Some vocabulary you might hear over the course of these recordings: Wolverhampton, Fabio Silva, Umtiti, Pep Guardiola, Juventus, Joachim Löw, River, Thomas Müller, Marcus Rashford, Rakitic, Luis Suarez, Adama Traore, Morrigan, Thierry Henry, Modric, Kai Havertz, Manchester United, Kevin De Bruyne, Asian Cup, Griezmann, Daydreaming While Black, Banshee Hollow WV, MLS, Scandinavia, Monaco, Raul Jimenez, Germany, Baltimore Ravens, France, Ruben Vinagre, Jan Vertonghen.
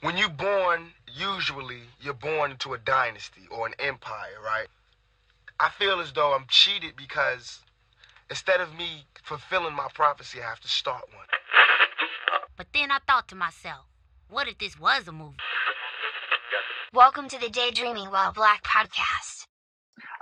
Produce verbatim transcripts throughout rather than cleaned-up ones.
when you're born, usually you're born into a dynasty or an empire, right? I feel as though I'm cheated because instead of me fulfilling my prophecy, I have to start one. But then I thought to myself, what if this was a movie? Welcome to the Daydreaming While Black podcast.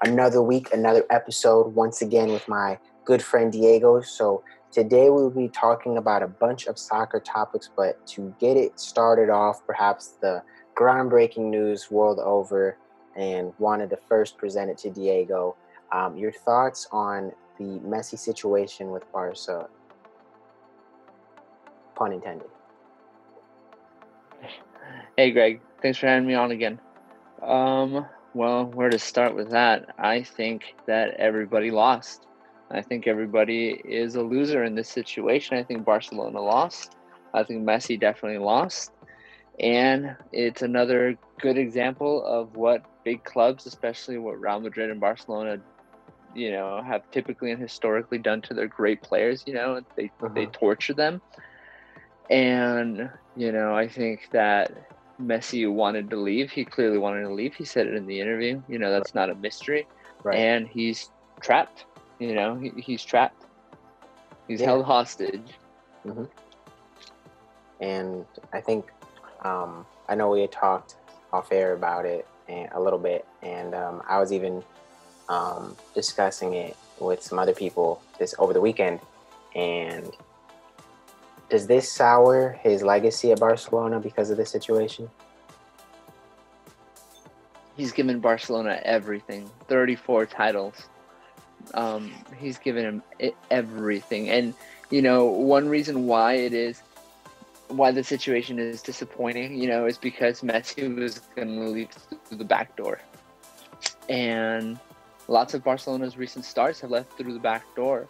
Another week, another episode, once again with my good friend Diego. So today we'll be talking about a bunch of soccer topics, but to get it started off, perhaps the groundbreaking news world over, and wanted to first present it to Diego. Um, your thoughts on the Messi situation with Barca? Pun intended. Hey, Greg. Thanks for having me on again. Um, well, where to start with that? I think that everybody lost. I think everybody is a loser in this situation. I think Barcelona lost. I think Messi definitely lost. And it's another good example of what big clubs, especially what Real Madrid and Barcelona, you know, have typically and historically done to their great players. You know, they uh-huh. they torture them. And, you know, I think that Messi wanted to leave. He clearly wanted to leave. He said it in the interview. You know, that's not a mystery. Right. And he's trapped. You know, he, he's trapped. He's yeah. held hostage. Mm-hmm. And I think, um, I know we had talked off air about it and, a little bit, and um, I was even um, discussing it with some other people this over the weekend. And does this sour his legacy at Barcelona because of this situation? He's given Barcelona everything, thirty-four titles. Um, he's given him everything. And, you know, one reason why it is, why the situation is disappointing, you know, is because Messi was going to leave through the back door. And lots of Barcelona's recent stars have left through the back door.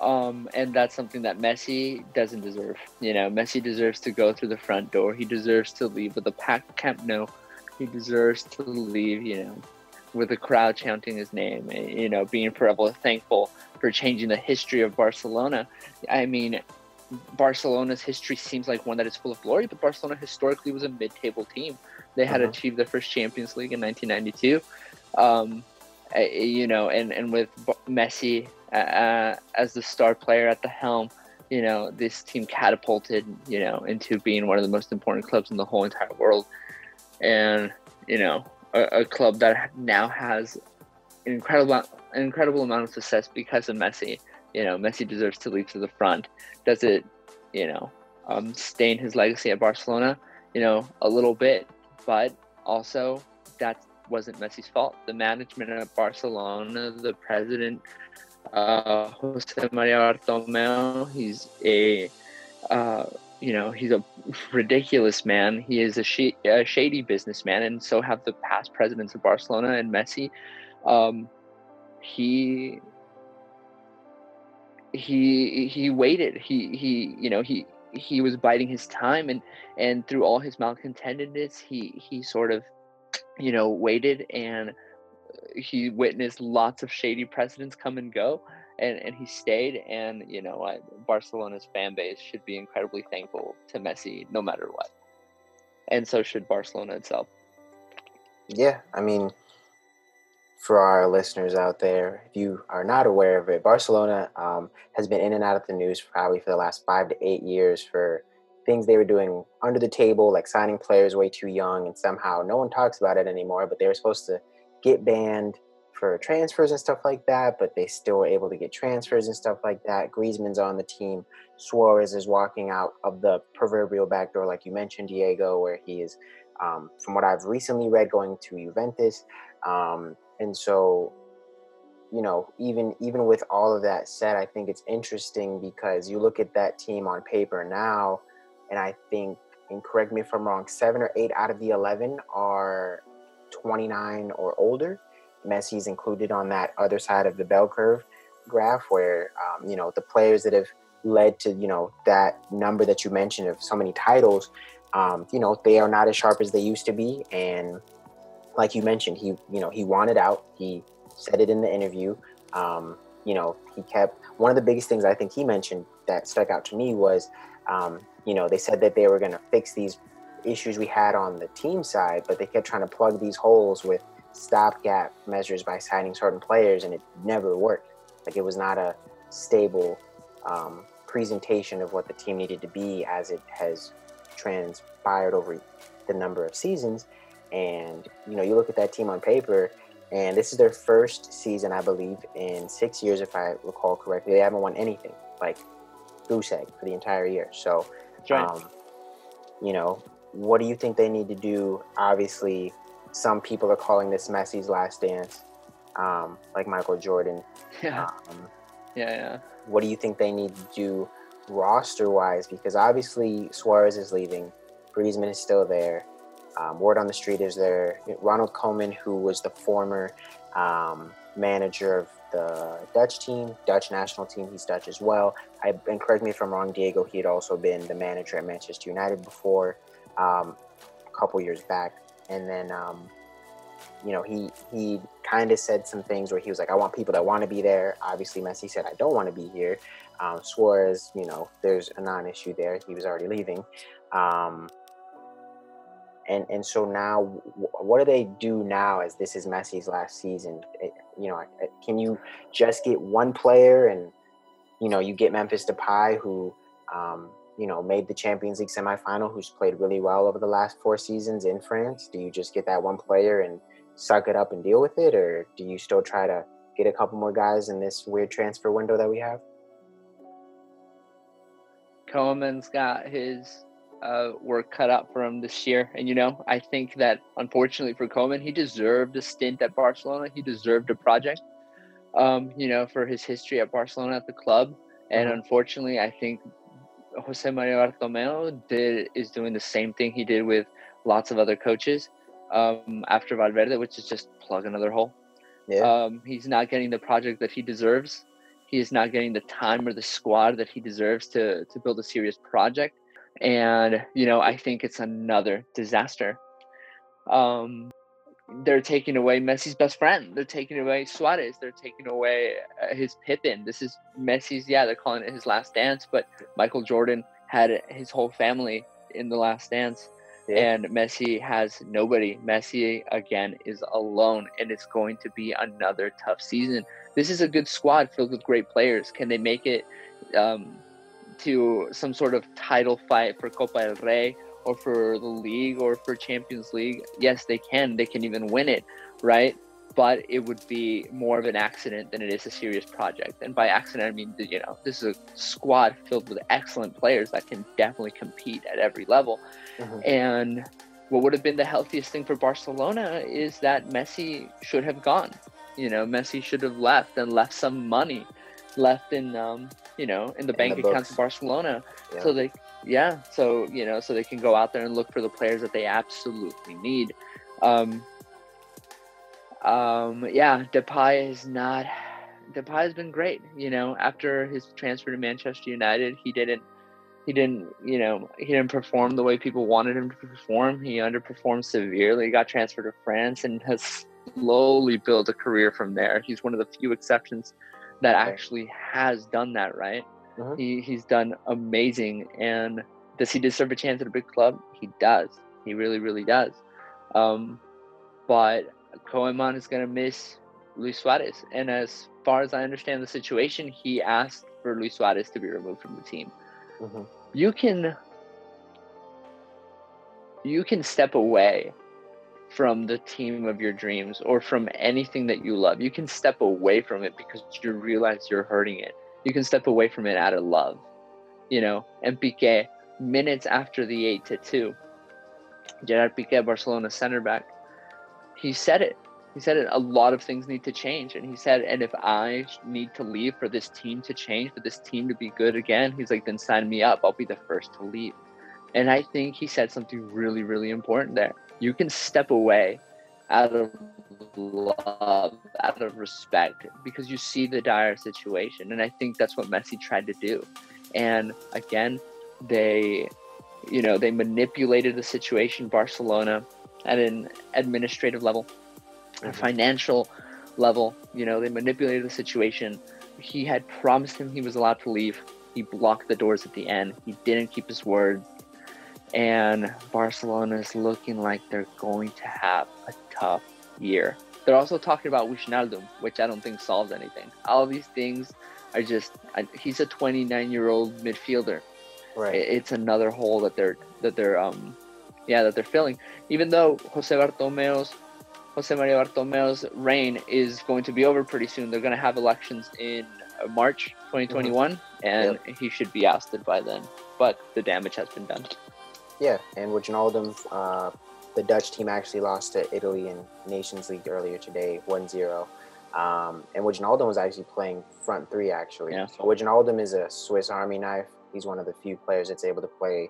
Um, and that's something that Messi doesn't deserve. You know, Messi deserves to go through the front door. He deserves to leave with a packed Camp Nou. He deserves to leave, you know, with a crowd chanting his name, and, you know, being forever thankful for changing the history of Barcelona. I mean, Barcelona's history seems like one that is full of glory, but Barcelona historically was a mid-table team. They had uh-huh. achieved their first Champions League in nineteen ninety-two, um, you know, and, and with Messi uh, as the star player at the helm, you know, this team catapulted, you know, into being one of the most important clubs in the whole entire world. And, you know, a, a club that now has an incredible, an incredible amount of success because of Messi. You know, Messi deserves to leave to the front. Does it, you know, um, stain his legacy at Barcelona? You know, a little bit, but also that wasn't Messi's fault. The management at Barcelona, the president, uh, Josep Maria Bartomeu, he's a, uh, you know, he's a ridiculous man. He is a, sh- a shady businessman, and so have the past presidents of Barcelona and Messi. Um, he... He he waited. He he you know he he was biding his time, and, and through all his malcontentedness, he he sort of, you know, waited, and he witnessed lots of shady presidents come and go, and, and he stayed. And you know, I, Barcelona's fan base should be incredibly thankful to Messi, no matter what, and so should Barcelona itself. Yeah, I mean, for our listeners out there, if you are not aware of it, Barcelona um, has been in and out of the news probably for the last five to eight years for things they were doing under the table, like signing players way too young, and somehow no one talks about it anymore, but they were supposed to get banned for transfers and stuff like that, but they still were able to get transfers and stuff like that. Griezmann's on the team. Suarez is walking out of the proverbial back door, like you mentioned, Diego, where he is, um, from what I've recently read, going to Juventus. Um, And so, you know, even even with all of that said, I think it's interesting because you look at that team on paper now, and I think, and correct me if I'm wrong, seven or eight out of the eleven are twenty-nine or older. Messi's included on that other side of the bell curve graph where, um, you know, the players that have led to, you know, that number that you mentioned of so many titles, um, you know, they are not as sharp as they used to be. And like you mentioned, he, you know, he wanted out. He said it in the interview. Um, you know, he kept, one of the biggest things I think he mentioned that stuck out to me was, um, you know, they said that they were going to fix these issues we had on the team side, but they kept trying to plug these holes with stopgap measures by signing certain players, and it never worked. Like, it was not a stable um, presentation of what the team needed to be as it has transpired over the number of seasons. And, you know, you look at that team on paper, and this is their first season, I believe, in six years, if I recall correctly. They haven't won anything, like goose egg, for the entire year. So, um, you know, what do you think they need to do? Obviously, some people are calling this Messi's last dance, um, like Michael Jordan. Yeah. Um, yeah, yeah. What do you think they need to do roster-wise? Because obviously Suarez is leaving. Griezmann is still there. Um, word on the street is there. Ronald Koeman, who was the former um, manager of the Dutch team, Dutch national team, he's Dutch as well. I, and correct me if I'm wrong, Diego, he had also been the manager at Manchester United before, um, a couple years back. And then, um, you know, he he kind of said some things where he was like, I want people that want to be there. Obviously, Messi said, I don't want to be here. Um, Suarez, you know, there's a non-issue there. He was already leaving. Um And and so now, what do they do now, as this is Messi's last season? It, you know, can you just get one player and, you know, you get Memphis Depay, who, um, you know, made the Champions League semifinal, who's played really well over the last four seasons in France? Do you just get that one player and suck it up and deal with it? Or do you still try to get a couple more guys in this weird transfer window that we have? Koeman's got his... Uh, were cut out for him this year. And, you know, I think that, unfortunately for Koeman, he deserved a stint at Barcelona. He deserved a project, um, you know, for his history at Barcelona, at the club. And mm-hmm. unfortunately, I think Josep Maria Bartomeu did, is doing the same thing he did with lots of other coaches um, after Valverde, which is just plug another hole. Yeah. Um, he's not getting the project that he deserves. He is not getting the time or the squad that he deserves to to build a serious project. And, you know, I think it's another disaster. Um, they're taking away Messi's best friend. They're taking away Suarez. They're taking away his Pippin. This is Messi's, yeah, they're calling it his last dance, but Michael Jordan had his whole family in the last dance, yeah. And Messi has nobody. Messi, again, is alone, and it's going to be another tough season. This is a good squad filled with great players. Can they make it... Um, to some sort of title fight for Copa del Rey or for the league or for Champions League? Yes, they can. They can even win it, right? But it would be more of an accident than it is a serious project. And by accident, I mean, you know, this is a squad filled with excellent players that can definitely compete at every level. Mm-hmm. And what would have been the healthiest thing for Barcelona is that Messi should have gone. You know, Messi should have left and left some money left in um you know in the in bank the accounts of Barcelona, yeah. so they yeah so you know so they can go out there and look for the players that they absolutely need. um um yeah Depay is not Depay has been great, you know, after his transfer to Manchester United. He didn't he didn't you know he didn't perform the way people wanted him to perform. He underperformed severely, got transferred to France, and has slowly built a career from there. He's one of the few exceptions that actually has done that, right? Mm-hmm. He he's done amazing. And does he deserve a chance at a big club? He does. He really, really does. Um, but Koeman is going to miss Luis Suarez. And as far as I understand the situation, he asked for Luis Suarez to be removed from the team. Mm-hmm. You can you can step away from the team of your dreams or from anything that you love. You can step away from it because you realize you're hurting it. You can step away from it out of love, you know. And Piqué, minutes after the eight to two, Gerard Piqué, Barcelona center back, he said it. He said it, a lot of things need to change. And he said, and if I need to leave for this team to change, for this team to be good again, he's like, then sign me up. I'll be the first to leave. And I think he said something really, really important there. You can step away out of love, out of respect, because you see the dire situation. And I think that's what Messi tried to do. And again, they, you know, they manipulated the situation, Barcelona, at an administrative level, mm-hmm. a financial level. You know, they manipulated the situation. He had promised him he was allowed to leave. He blocked the doors at the end. He didn't keep his word. and Barcelona is looking like they're going to have a tough year. They're also talking about Wijnaldum, which I don't think solves anything. All these things are just, he's a twenty-nine-year-old midfielder. Right. It's another hole that they're that they're um yeah that they're filling. Even though José Bartomeu's Josep Maria Bartomeu's reign is going to be over pretty soon. They're going to have elections in March twenty twenty-one, mm-hmm. and yep. he should be ousted by then. But the damage has been done. Yeah, and Wijnaldum, uh, the Dutch team actually lost to Italy in Nations League earlier today, one zero. Um, and Wijnaldum was actually playing front three, actually. Yeah. So Wijnaldum is a Swiss Army knife. He's one of the few players that's able to play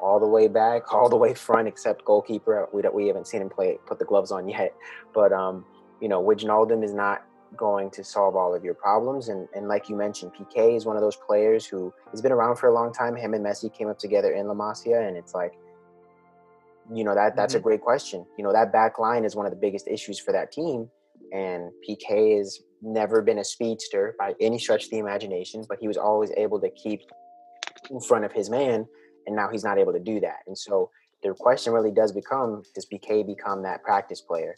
all the way back, all the way front, except goalkeeper. We don't, we haven't seen him play put the gloves on yet. But, um, you know, Wijnaldum is not going to solve all of your problems. And, and like you mentioned, Piqué is one of those players who has been around for a long time. Him and Messi came up together in La Masia, and it's like, you know, that that's mm-hmm. a great question. You know, that back line is one of the biggest issues for that team. And Piqué has never been a speedster by any stretch of the imagination, but he was always able to keep in front of his man. And now he's not able to do that. And so the question really does become, does Piqué become that practice player?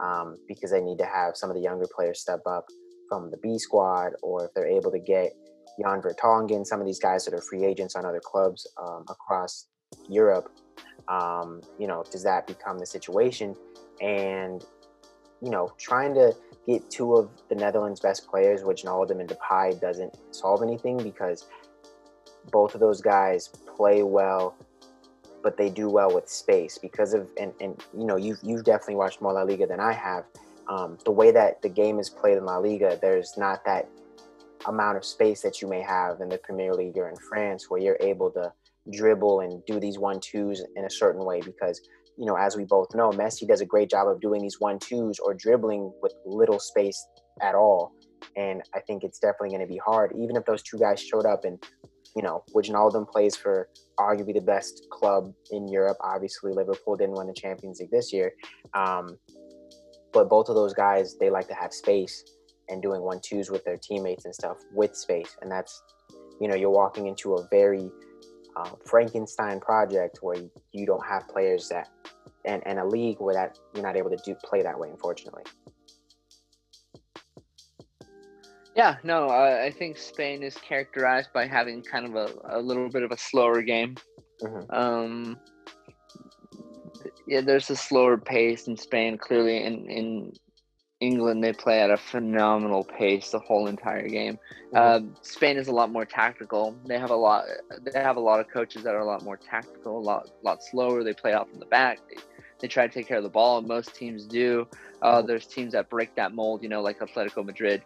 Um, because they need to have some of the younger players step up from the B squad, or if they're able to get Jan Vertonghen, some of these guys that are free agents on other clubs um, across Europe, um, you know, does that become the situation? And, you know, trying to get two of the Netherlands' best players, Wijnaldum and Depay, doesn't solve anything, because both of those guys play well, but they do well with space because of, and, and you know, you've, you've definitely watched more La Liga than I have. Um, the way that the game is played in La Liga, there's not that amount of space that you may have in the Premier League or in France, where you're able to dribble and do these one-twos in a certain way because, you know, as we both know, Messi does a great job of doing these one-twos or dribbling with little space at all. And I think it's definitely going to be hard, even if those two guys showed up and, you know, Wijnaldum plays for arguably the best club in Europe. Obviously, Liverpool didn't win the Champions League this year. Um, but both of those guys, they like to have space and doing one-twos with their teammates and stuff with space. And that's, you know, you're walking into a very uh, Frankenstein project where you, you don't have players that, and, and a league where that you're not able to do play that way, unfortunately. Yeah, no, uh, I think Spain is characterized by having kind of a, a little bit of a slower game. Mm-hmm. Um, yeah, there's a slower pace in Spain. Clearly, in, in England, they play at a phenomenal pace the whole entire game. Mm-hmm. Uh, Spain is a lot more tactical. They have a lot. They have a lot of coaches that are a lot more tactical, a lot, lot slower. They play out from the back. They, They try to take care of the ball. Most teams do. Uh, there's teams that break that mold, you know, like Atletico Madrid.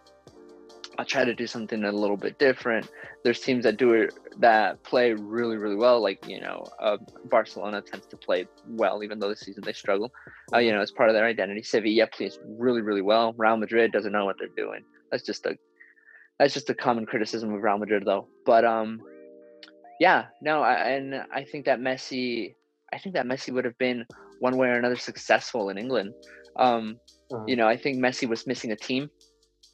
I'll try to do something a little bit different. There's teams that do it, that play really, really well. Like, you know, uh, Barcelona tends to play well, even though this season they struggle. Uh, you know, it's part of their identity. Sevilla plays really, really well. Real Madrid doesn't know what they're doing. That's just a, that's just a common criticism of Real Madrid, though. But um, yeah, no, I, and I think that Messi, I think that Messi would have been one way or another successful in England. Um, uh-huh. You know, I think Messi was missing a team.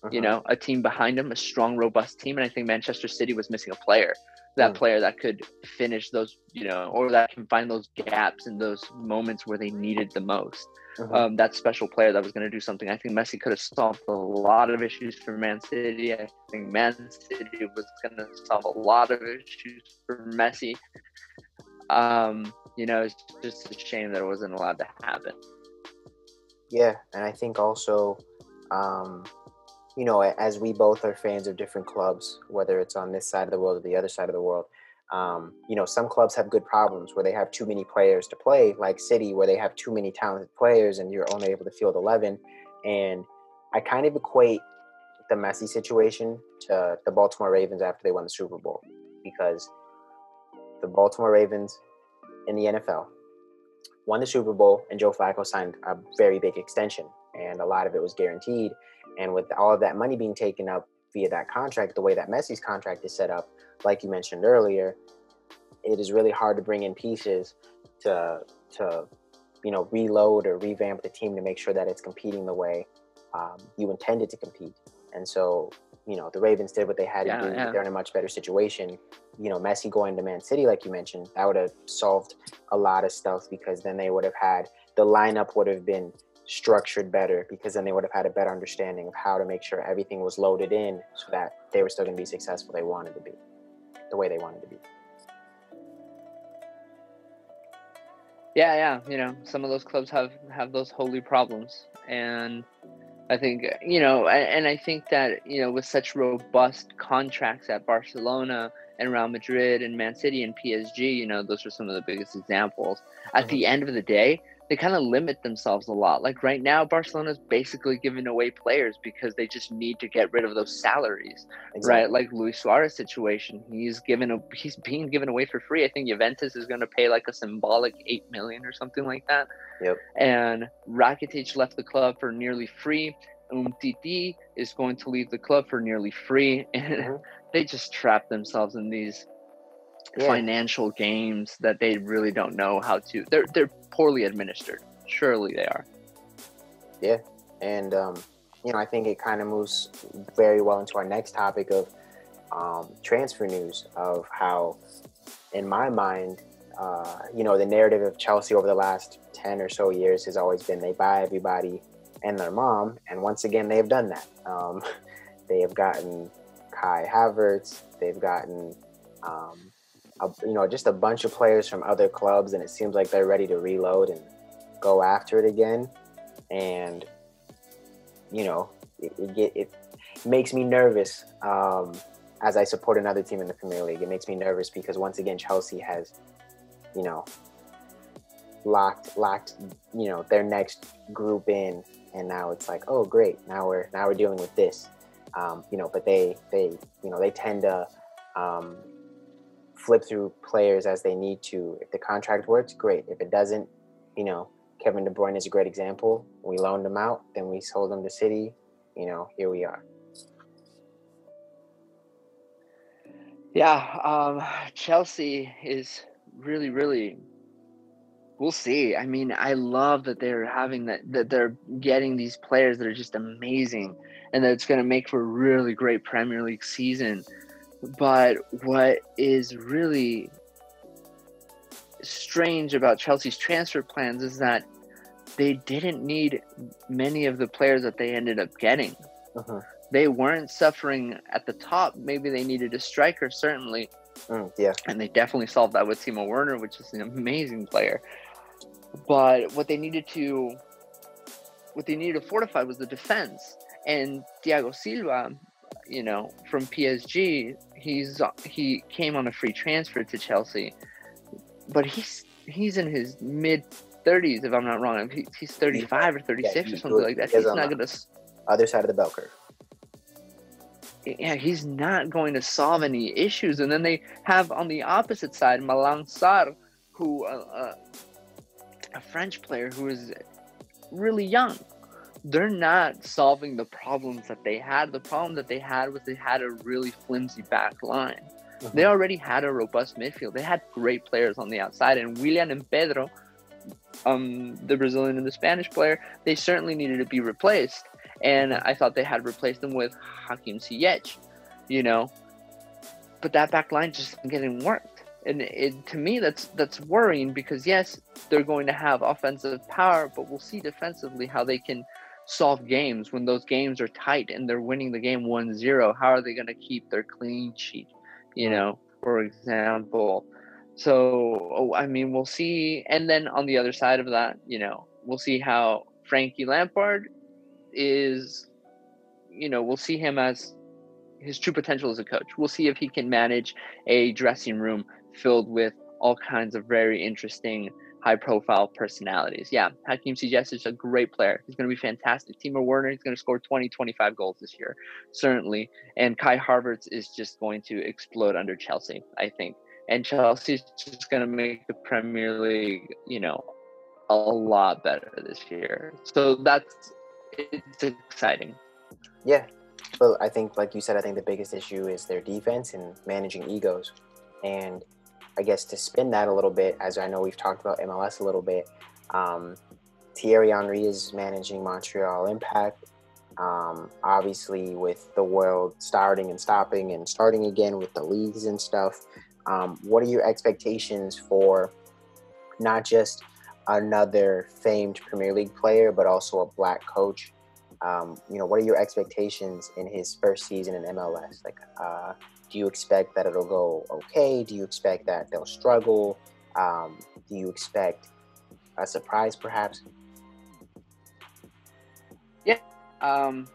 Uh-huh. You know, a team behind him, a strong, robust team. And I think Manchester City was missing a player, that mm-hmm. player that could finish those, you know, or that can find those gaps in those moments where they needed the most. Uh-huh. Um, that special player that was going to do something. I think Messi could have solved a lot of issues for Man City. I think Man City was going to solve a lot of issues for Messi. Um, you know, it's just a shame that it wasn't allowed to happen. Yeah, and I think also... Um... you know, as we both are fans of different clubs, whether it's on this side of the world or the other side of the world, um, you know, some clubs have good problems where they have too many players to play, like City, where they have too many talented players and you're only able to field eleven. And I kind of equate the Messi situation to the Baltimore Ravens after they won the Super Bowl, because the Baltimore Ravens in the N F L won the Super Bowl and Joe Flacco signed a very big extension, and a lot of it was guaranteed. And with all of that money being taken up via that contract, the way that Messi's contract is set up, like you mentioned earlier, it is really hard to bring in pieces to, to you know, reload or revamp the team to make sure that it's competing the way um, you intended to compete. And so, you know, the Ravens did what they had yeah, to do. Yeah. They're in a much better situation. You know, Messi going to Man City, like you mentioned, that would have solved a lot of stuff, because then they would have had, the lineup would have been structured better, because then they would have had a better understanding of how to make sure everything was loaded in so that they were still going to be successful they wanted to be, the way they wanted to be. Yeah, yeah. You know, some of those clubs have, have those holy problems. And I think, you know, and I think that, you know, with such robust contracts at Barcelona and Real Madrid and Man City and P S G, you know, those are some of the biggest examples. At mm-hmm. the end of the day, they kind of limit themselves a lot. Like right now, Barcelona's basically giving away players because they just need to get rid of those salaries, exactly. right? Like Luis Suarez situation, he's given a, he's being given away for free. I think Juventus is going to pay like a symbolic eight million or something like that. Yep. And Rakitic left the club for nearly free. Umtiti is going to leave the club for nearly free. And mm-hmm. they just trap themselves in these yeah. financial games that they really don't know how to. They're they're poorly administered. Surely they are. Yeah. And, um, you know, I think it kind of moves very well into our next topic of um, transfer news, of how, in my mind, Uh, you know, the narrative of Chelsea over the last ten or so years has always been they buy everybody and their mom. And once again, they have done that. Um, they have gotten Kai Havertz. They've gotten, um, a, you know, just a bunch of players from other clubs. And it seems like they're ready to reload and go after it again. And, you know, it, it, it makes me nervous um, as I support another team in the Premier League. It makes me nervous because once again, Chelsea has... you know, locked, locked, you know, their next group in. And now it's like, oh, great. Now we're, now we're dealing with this, um, you know, but they, they, you know, they tend to um, flip through players as they need to. If the contract works, great. If it doesn't, you know, Kevin De Bruyne is a great example. We loaned him out, then we sold him to City. You know, here we are. Yeah. Um, Chelsea is, really really we'll see. I mean, I love that they're having that that they're getting these players that are just amazing, and that it's going to make for a really great Premier League season. But what is really strange about Chelsea's transfer plans is that they didn't need many of the players that they ended up getting. Uh-huh. They weren't suffering at the top. Maybe they needed a striker, certainly. Mm, yeah, and they definitely solved that with Timo Werner, which is an amazing player. But what they needed to, what they needed to fortify was the defense. And Thiago Silva, you know, from P S G, he's he came on a free transfer to Chelsea, but he's he's in his mid thirties, if I'm not wrong. He, he's thirty-five or thirty-six yeah, he, or something he, like that. He's not going to other side of the bell curve. Yeah, he's not going to solve any issues. And then they have on the opposite side Malang Sarr, who uh, a French player who is really young. They're not solving the problems that they had. The problem that they had was they had a really flimsy back line. Mm-hmm. They already had a robust midfield. They had great players on the outside, and Willian and Pedro, um, the Brazilian and the Spanish player, they certainly needed to be replaced. And I thought they had replaced them with Hakim Ziyech, you know. But that back line just isn't getting worked. And it, to me, that's that's worrying because, yes, they're going to have offensive power, but we'll see defensively how they can solve games when those games are tight and they're winning the game one zero. How are they going to keep their clean sheet, you know, for example? So, oh, I mean, we'll see. And then on the other side of that, you know, we'll see how Frankie Lampard is, you know, we'll see him as his true potential as a coach. We'll see if he can manage a dressing room filled with all kinds of very interesting, high-profile personalities. Yeah, Hakim Ziyech is a great player. He's going to be fantastic. Timo Werner is going to score twenty, twenty-five goals this year, certainly. And Kai Havertz is just going to explode under Chelsea, I think. And Chelsea's just going to make the Premier League, you know, a lot better this year. So that's... it's exciting. Yeah. Well, I think, like you said, I think the biggest issue is their defense and managing egos. And I guess to spin that a little bit, as I know we've talked about M L S a little bit, um, Thierry Henry is managing Montreal Impact. Um, obviously, with the world starting and stopping and starting again with the leagues and stuff, um, what are your expectations for not just another famed Premier League player, but also a black coach? Um, you know, what are your expectations in his first season in M L S? Like, uh, do you expect that it'll go okay? Do you expect that they'll struggle? Um, do you expect a surprise, perhaps? Yeah. Um,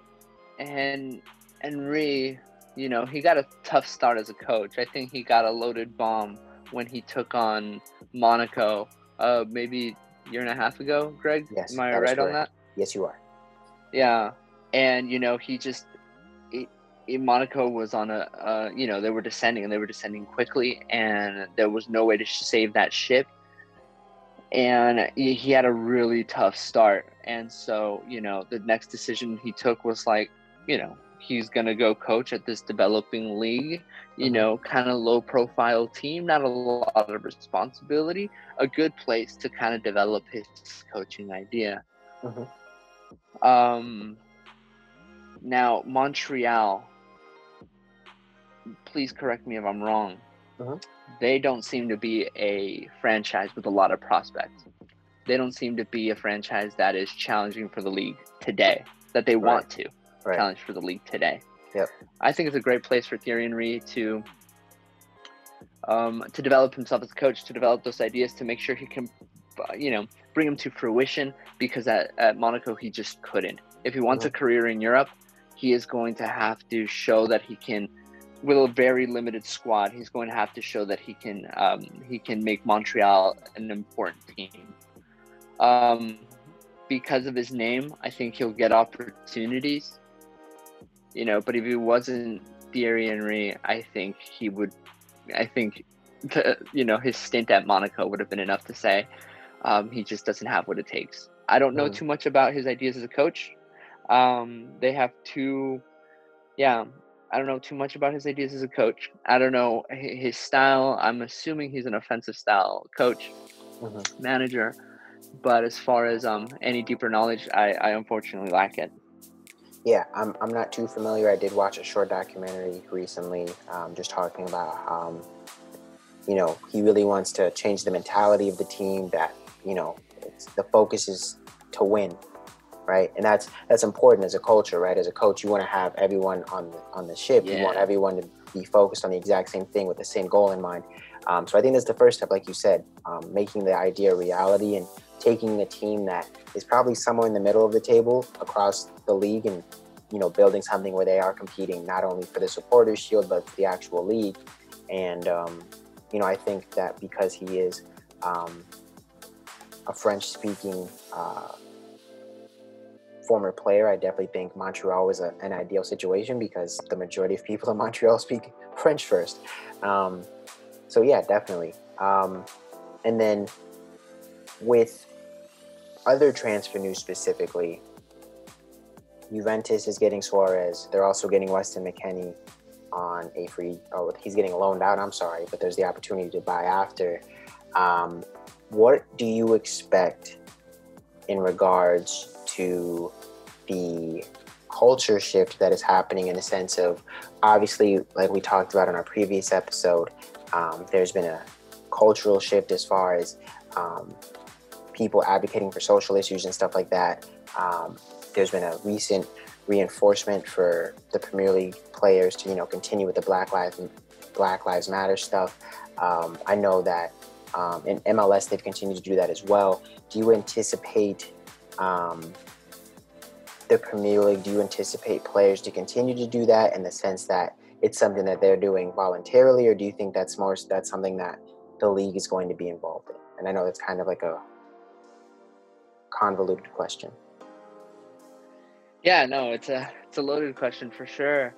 and Henry, you know, he got a tough start as a coach. I think he got a loaded bomb when he took on Monaco uh, maybe a year and a half ago, Greg. Yes, am I right on that? Yes, you are. Yeah. And, you know, he just it, it, Monaco was on a, uh, you know, they were descending and they were descending quickly, and there was no way to sh- save that ship. And he, he had a really tough start. And so, you know, the next decision he took was like, you know, he's going to go coach at this developing league, you mm-hmm. know, kind of low profile team, not a lot of responsibility, a good place to kind of develop his coaching idea. Mm-hmm. Um, now Montreal, please correct me if I'm wrong. Uh-huh. They don't seem to be a franchise with a lot of prospects. They don't seem to be a franchise that is challenging for the league today, that they right. want to right. challenge for the league today. Yep. I think it's a great place for Thierry Henry to, um, to develop himself as a coach, to develop those ideas, to make sure he can, you know, bring him to fruition, because at, at Monaco, he just couldn't. If he wants mm-hmm. a career in Europe, he is going to have to show that he can, with a very limited squad, he's going to have to show that he can um, he can make Montreal an important team. Um, because of his name, I think he'll get opportunities, you know, but if he wasn't Thierry Henry, I think he would, I think, to, you know, his stint at Monaco would have been enough to say, Um, he just doesn't have what it takes. I don't know mm. too much about his ideas as a coach. Um, they have two, yeah, I don't know too much about his ideas as a coach. I don't know his style. I'm assuming he's an offensive style coach, mm-hmm. manager. But as far as um, any deeper knowledge, I, I unfortunately lack it. Yeah, I'm I'm not too familiar. I did watch a short documentary recently um, just talking about, um, you know, he really wants to change the mentality of the team, that you know, it's, the focus is to win, right? And that's that's important as a culture, right? As a coach, you want to have everyone on the, on the ship. Yeah. You want everyone to be focused on the exact same thing with the same goal in mind. Um, so I think that's the first step, like you said, um, making the idea a reality and taking a team that is probably somewhere in the middle of the table across the league, and you know, building something where they are competing not only for the Supporters' Shield but for the actual league. And um, you know, I think that because he is um, a French-speaking uh, former player, I definitely think Montreal was a, an ideal situation, because the majority of people in Montreal speak French first. Um, so yeah, definitely. Um, and then with other transfer news specifically, Juventus is getting Suarez. They're also getting Weston McKennie on a free, oh, he's getting loaned out, I'm sorry, but there's the opportunity to buy after. Um, What do you expect in regards to the culture shift that is happening, in the sense of, obviously, like we talked about in our previous episode, um, there's been a cultural shift as far as um, people advocating for social issues and stuff like that. Um, there's been a recent reinforcement for the Premier League players to, you know, continue with the Black Lives, Black Lives Matter stuff. Um, I know that Um, in M L S, they've continued to do that as well. Do you anticipate um, the Premier League, do you anticipate players to continue to do that, in the sense that it's something that they're doing voluntarily, or do you think that's more, that's something that the league is going to be involved in? And I know that's kind of like a convoluted question. Yeah, no, it's a, it's a loaded question for sure.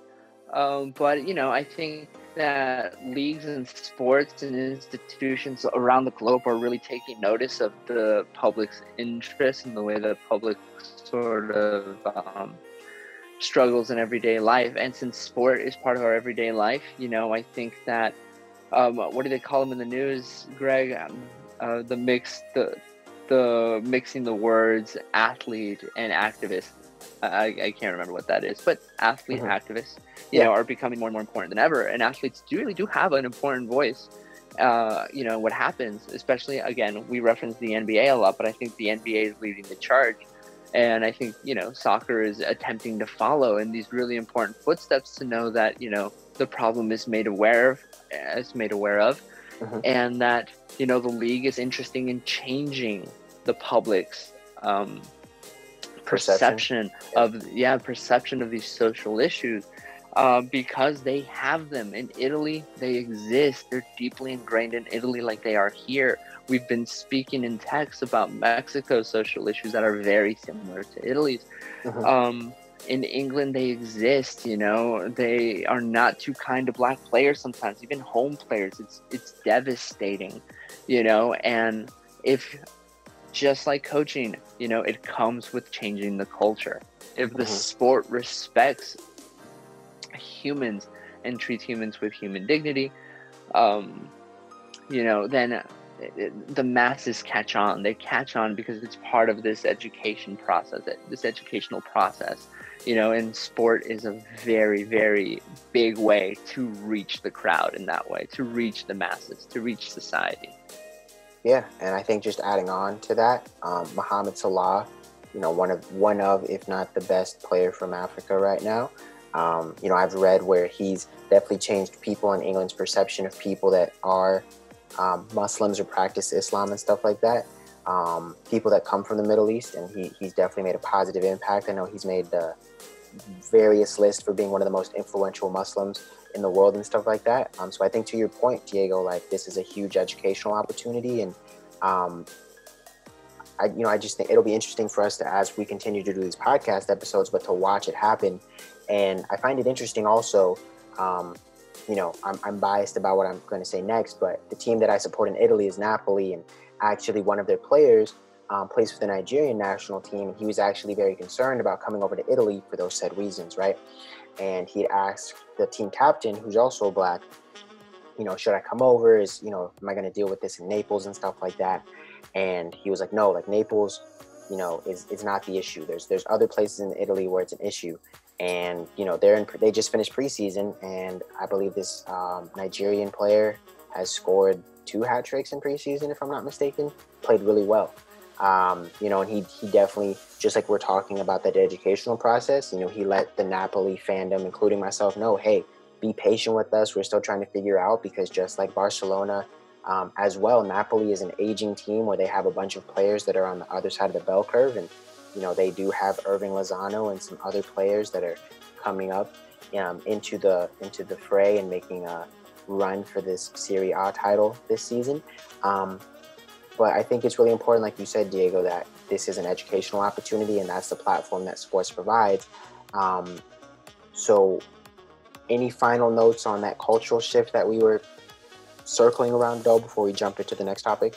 Um, but, you know, I think that leagues and sports and institutions around the globe are really taking notice of the public's interest and the way the public sort of um, struggles in everyday life. And since sport is part of our everyday life, you know, I think that, um, what do they call them in the news, Greg? Um, uh, the mix, the, the mixing the words athlete and activist. I, I can't remember what that is, but athlete mm-hmm. activists, you yeah. know, are becoming more and more important than ever. And athletes do really do have an important voice. Uh, you know, what happens, especially, again, we reference the N B A a lot, but I think the N B A is leading the charge. And I think, you know, soccer is attempting to follow in these really important footsteps to know that, you know, the problem is made aware of, is made aware of, mm-hmm. and that, you know, the league is interesting in changing the public's um, perception, perception of, yeah, perception of these social issues uh, because they have them in Italy. They exist. They're deeply ingrained in Italy like they are here. We've been speaking in text about Mexico's social issues that are very similar to Italy's. Mm-hmm. Um, in England, they exist, you know. They are not too kind to black players sometimes, even home players. It's it's devastating, you know. And if, just like coaching, you know, it comes with changing the culture. If the mm-hmm. sport respects humans and treats humans with human dignity, um, you know, then... the masses catch on. They catch on because it's part of this education process, this educational process, you know, and sport is a very, very big way to reach the crowd in that way, to reach the masses, to reach society. Yeah, and I think just adding on to that, um, Mohamed Salah, you know, one of, one of, if not the best player from Africa right now. Um, you know, I've read where he's definitely changed people in England's perception of people that are Um, Muslims or practice Islam and stuff like that, um, people that come from the Middle East, and he, he's definitely made a positive impact. I know he's made the various lists for being one of the most influential Muslims in the world and stuff like that. Um, so I think to your point, Diego, like this is a huge educational opportunity, and um, I, you know, I just think it'll be interesting for us to, as we continue to do these podcast episodes, but to watch it happen. And I find it interesting also. Um, You know, I'm, I'm biased about what I'm going to say next, but the team that I support in Italy is Napoli, and actually one of their players um, plays for the Nigerian national team, and he was actually very concerned about coming over to Italy for those said reasons, right? And he asked the team captain, who's also black, you know, should I come over? Is, you know, am I going to deal with this in Naples and stuff like that? And he was like, no, like Naples, you know, is is not the issue. There's there's other places in Italy where it's an issue. And, you know, they're in, they just finished preseason, and I believe this um, Nigerian player has scored two hat tricks in preseason, if I'm not mistaken, played really well. Um, you know, and he, he definitely, just like we're talking about that educational process, you know, he let the Napoli fandom, including myself, know, hey, be patient with us. We're still trying to figure out, because just like Barcelona um, as well, Napoli is an aging team where they have a bunch of players that are on the other side of the bell curve, and you know, they do have Irving Lozano and some other players that are coming up um, into the into the fray and making a run for this Serie A title this season. Um, but I think it's really important, like you said, Diego, that this is an educational opportunity, and that's the platform that sports provides. Um, so any final notes on that cultural shift that we were circling around, though, before we jump into the next topic?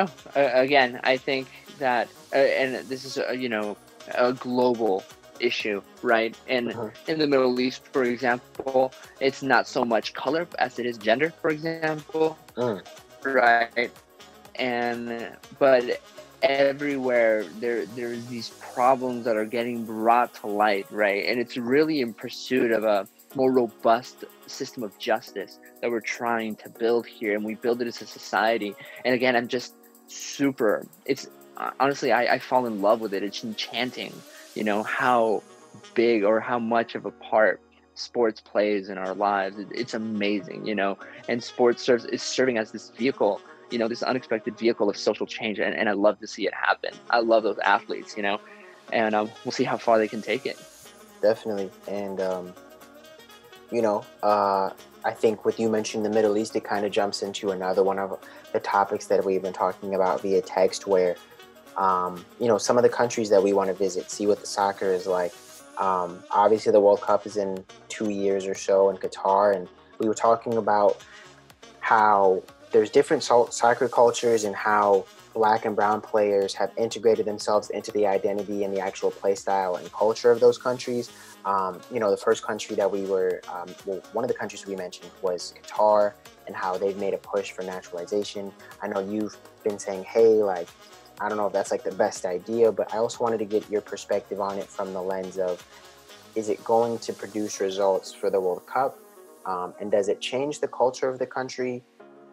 No, uh, again, I think that, uh, and this is, uh, you know, a global issue, right? And uh-huh. in the Middle East, for example, it's not so much color as it is gender, for example, uh-huh. right? And, but everywhere there, there's these problems that are getting brought to light, right? And it's really in pursuit of a more robust system of justice that we're trying to build here, and we build it as a society. And again, I'm just super, it's honestly, I, I fall in love with it. It's enchanting, you know, how big or how much of a part sports plays in our lives. It, it's amazing, you know, and sports serves is serving as this vehicle, you know, this unexpected vehicle of social change. And, and I love to see it happen. I love those athletes, you know, and um, we'll see how far they can take it. Definitely. And, um, you know, uh, I think with you mentioning the Middle East, it kind of jumps into another one of the topics that we've been talking about via text, where, um, you know, some of the countries that we want to visit, see what the soccer is like. Um, obviously, the World Cup is in two years or so in Qatar, and we were talking about how there's different so- soccer cultures and how Black and brown players have integrated themselves into the identity and the actual play style and culture of those countries. Um, you know, the first country that we were, um, well, one of the countries we mentioned was Qatar, and how they've made a push for naturalization. I know you've been saying, hey, like, I don't know if that's like the best idea, but I also wanted to get your perspective on it from the lens of, is it going to produce results for the World Cup? Um, and does it change the culture of the country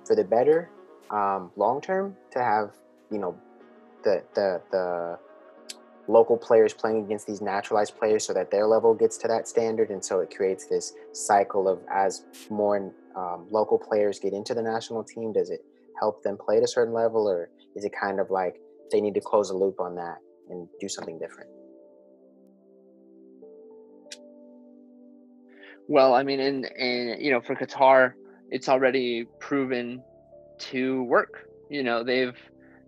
for the better um, long term to have, you know, the, the, the local players playing against these naturalized players so that their level gets to that standard? And so it creates this cycle of, as more um, local players get into the national team, does it help them play at a certain level, or is it kind of like they need to close the loop on that and do something different? Well, I mean, and, and, you know, for Qatar, it's already proven to work. You know, they've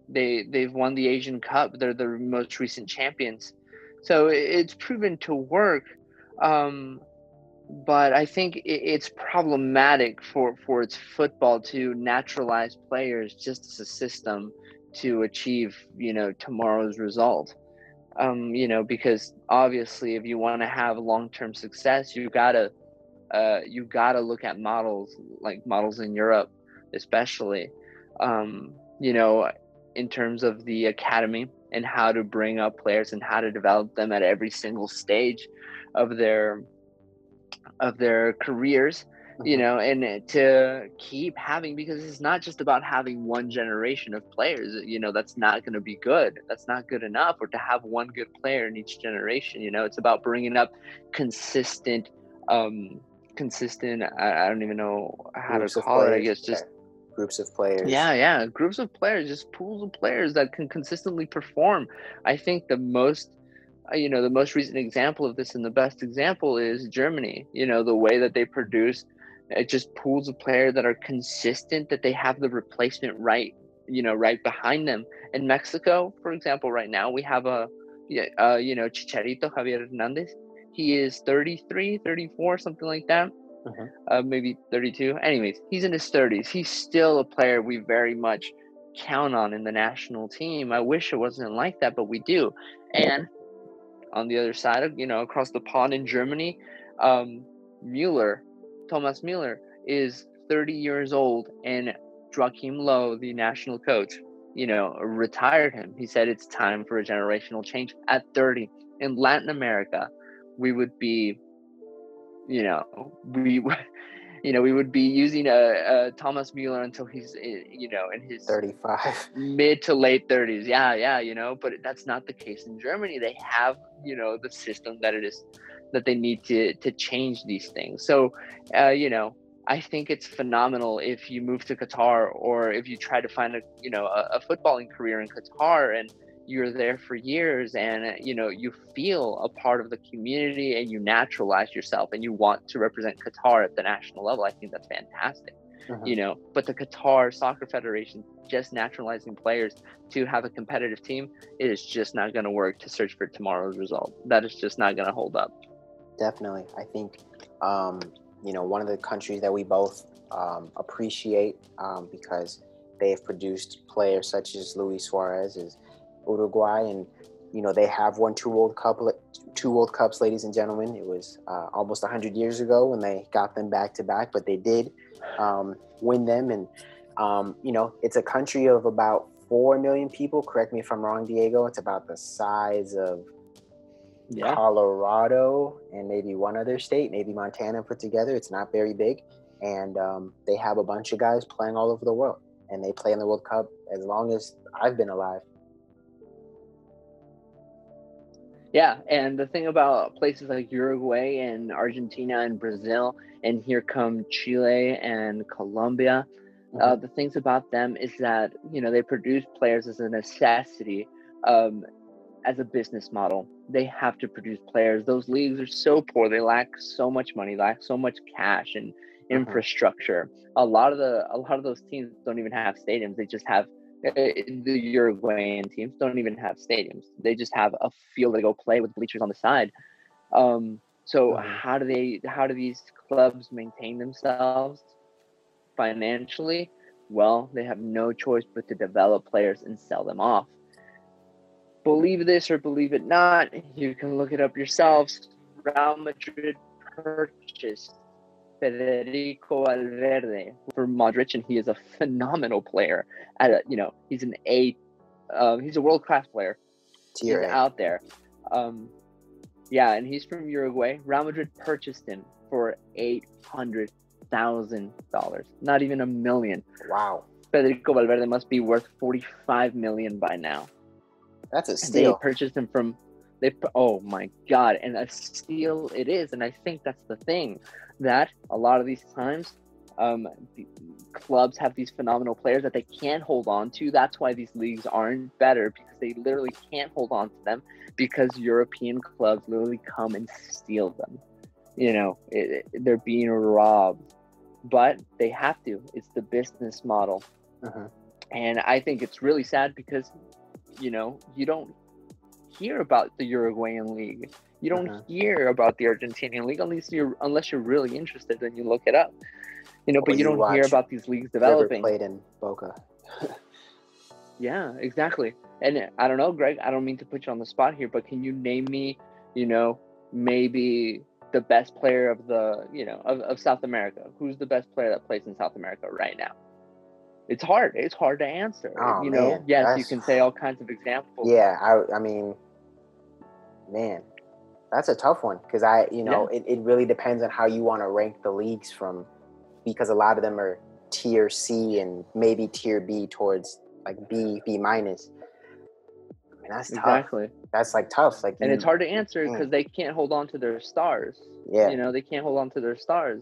they they've won the Asian Cup. They're the most recent champions. So it's proven to work. Um, but I think it's problematic for, for its football to naturalize players just as a system to achieve, you know, tomorrow's result. Um, you know, because obviously if you want to have long-term success, you got to Uh, you got to look at models like models in Europe, especially, um, you know, in terms of the academy and how to bring up players and how to develop them at every single stage of their of their careers, mm-hmm. you know, and to keep having, because it's not just about having one generation of players, you know, that's not going to be good. That's not good enough. Or to have one good player in each generation, you know, it's about bringing up consistent um consistent I, I don't even know how groups to call players, it I guess just yeah. groups of players yeah yeah groups of players, just pools of players that can consistently perform. I think the most uh, you know the most recent example of this and the best example is Germany. You know, the way that they produce uh, just pools of players that are consistent, that they have the replacement right, you know, right behind them. In Mexico, for example, right now we have a uh, you know Chicharito, Javier Hernandez. He is thirty-three, thirty-four, something like that, mm-hmm. uh, maybe thirty-two. Anyways, he's in his thirties. He's still a player we very much count on in the national team. I wish it wasn't like that, but we do. And on the other side of, you know, across the pond in Germany, um, Müller, Thomas Müller is thirty years old, and Joachim Löw, the national coach, you know, retired him. He said it's time for a generational change at thirty. In Latin America, we would be, you know, we, you know, we would be using a, a Thomas Müller until he's, you know, in his thirty-five, mid to late thirties. Yeah, yeah, you know, but that's not the case in Germany. They have, you know, the system that it is that they need to to change these things. So, uh, you know, I think it's phenomenal if you move to Qatar, or if you try to find a, you know, a, a footballing career in Qatar, and you're there for years, and you know, you feel a part of the community, and you naturalize yourself, and you want to represent Qatar at the national level. I think that's fantastic. Mm-hmm. You know, but the Qatar Soccer Federation just naturalizing players to have a competitive team, it is just not going to work to search for tomorrow's result. That is just not going to hold up. Definitely. I think um you know, one of the countries that we both um appreciate um because they've produced players such as Luis Suarez is Uruguay, and you know, they have won two World Cup, two World Cups, ladies and gentlemen. It was uh, almost one hundred years ago when they got them back to back, but they did um, win them. And um, you know, it's a country of about four million people. Correct me if I'm wrong, Diego. It's about the size of yeah. Colorado and maybe one other state, maybe Montana put together. It's not very big, and um, they have a bunch of guys playing all over the world, and they play in the World Cup as long as I've been alive. Yeah, and the thing about places like Uruguay and Argentina and Brazil, and here come Chile and Colombia, mm-hmm. uh, the things about them is that, you know, they produce players as a necessity, um, as a business model. They have to produce players. Those leagues are so poor. They lack so much money, lack so much cash and mm-hmm. infrastructure. A lot of the a lot of those teams don't even have stadiums. They just have The Uruguayan teams don't even have stadiums. They just have a field they go play with bleachers on the side. Um, so mm-hmm. how do they? How do these clubs maintain themselves financially? Well, they have no choice but to develop players and sell them off. Believe this or believe it not, you can look it up yourselves. Real Madrid purchased Federico Valverde for Modric, and he is a phenomenal player. At a, you know, he's an A, uh, he's a world-class player. He's out there. Um, yeah, and he's from Uruguay. Real Madrid purchased him for eight hundred thousand dollars, not even a million. Wow. Federico Valverde must be worth forty-five million by now. That's a steal. They purchased him from, they, oh my God, and a steal it is. And I think that's the thing, that a lot of these times um, the clubs have these phenomenal players that they can't hold on to. That's why these leagues aren't better, because they literally can't hold on to them, because European clubs literally come and steal them. You know, it, it, they're being robbed, but they have to. It's the business model. Uh-huh. And I think it's really sad because, you know, you don't hear about the Uruguayan league. You don't uh-huh. hear about the Argentinian league unless you're, unless you're really interested and you look it up. You know, or but you, you don't hear about these leagues developing. River Plate in Boca. Yeah, exactly. And I don't know, Greg, I don't mean to put you on the spot here, but can you name me, you know, maybe the best player of the, you know, of, of South America? Who's the best player that plays in South America right now? It's hard. It's hard to answer. Oh, you know, man. Yes, that's... you can say all kinds of examples. Yeah, I, I mean, man, that's a tough one because I, you know, yeah. it, it really depends on how you want to rank the leagues from, because a lot of them are tier C and maybe tier B towards like B, B minus. I mean, that's tough. Exactly. That's like tough. Like, and you, it's hard to answer because they can't hold on to their stars. Yeah. You know, they can't hold on to their stars.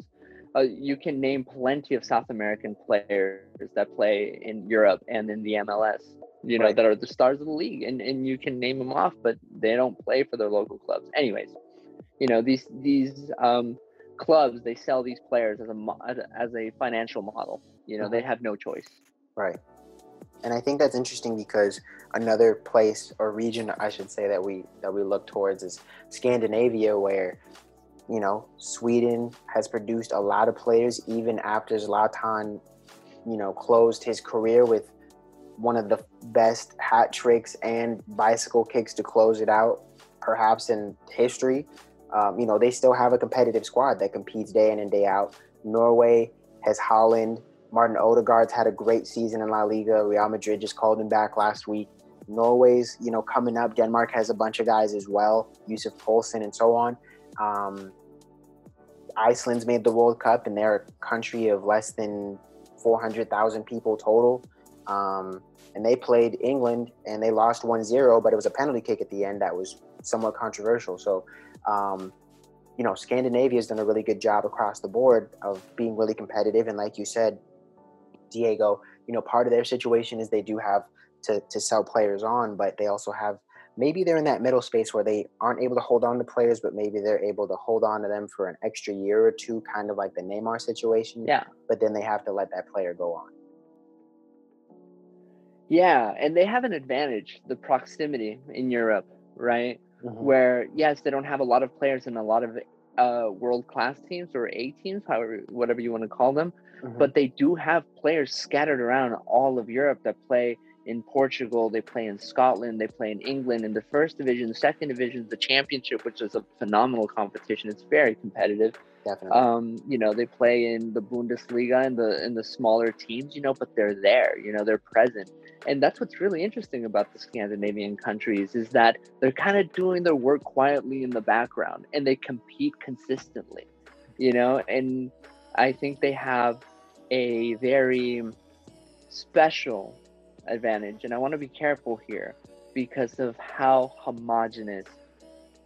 Uh, you can name plenty of South American players that play in Europe and in the M L S, you know, right. that are the stars of the league, and, and you can name them off, but they don't play for their local clubs. Anyways, you know, these these um, clubs, they sell these players as a as a financial model. You know, mm-hmm. they have no choice. Right. And I think that's interesting because another place or region, I should say, that we that we look towards is Scandinavia, where, you know, Sweden has produced a lot of players even after Zlatan, you know, closed his career with one of the best hat tricks and bicycle kicks to close it out, perhaps in history. Um, you know, they still have a competitive squad that competes day in and day out. Norway has Haaland. Martin Odegaard's had a great season in La Liga. Real Madrid just called him back last week. Norway's, you know, coming up. Denmark has a bunch of guys as well, Yusuf Poulsen and so on. Um, Iceland's made the World Cup, and they're a country of less than four hundred thousand people total. Um, and they played England, and they lost one zero, but it was a penalty kick at the end that was somewhat controversial. So, um, you know, Scandinavia has done a really good job across the board of being really competitive. And like you said, Diego, you know, part of their situation is they do have to, to sell players on, but they also have, maybe they're in that middle space where they aren't able to hold on to players, but maybe they're able to hold on to them for an extra year or two, kind of like the Neymar situation. Yeah. But then they have to let that player go on. Yeah. And they have an advantage, the proximity in Europe, right? Mm-hmm. Where, yes, they don't have a lot of players in a lot of uh, world-class teams or A teams, however, whatever you want to call them. Mm-hmm. But they do have players scattered around all of Europe that play in Portugal, they play in Scotland, they play in England, in the first division, the second division, the championship, which is a phenomenal competition. It's very competitive. Definitely. Um, you know, they play in the Bundesliga and the in the smaller teams, you know, but they're there, you know, they're present. And that's what's really interesting about the Scandinavian countries is that they're kind of doing their work quietly in the background, and they compete consistently, you know, and I think they have a very special advantage. And I want to be careful here because of how homogenous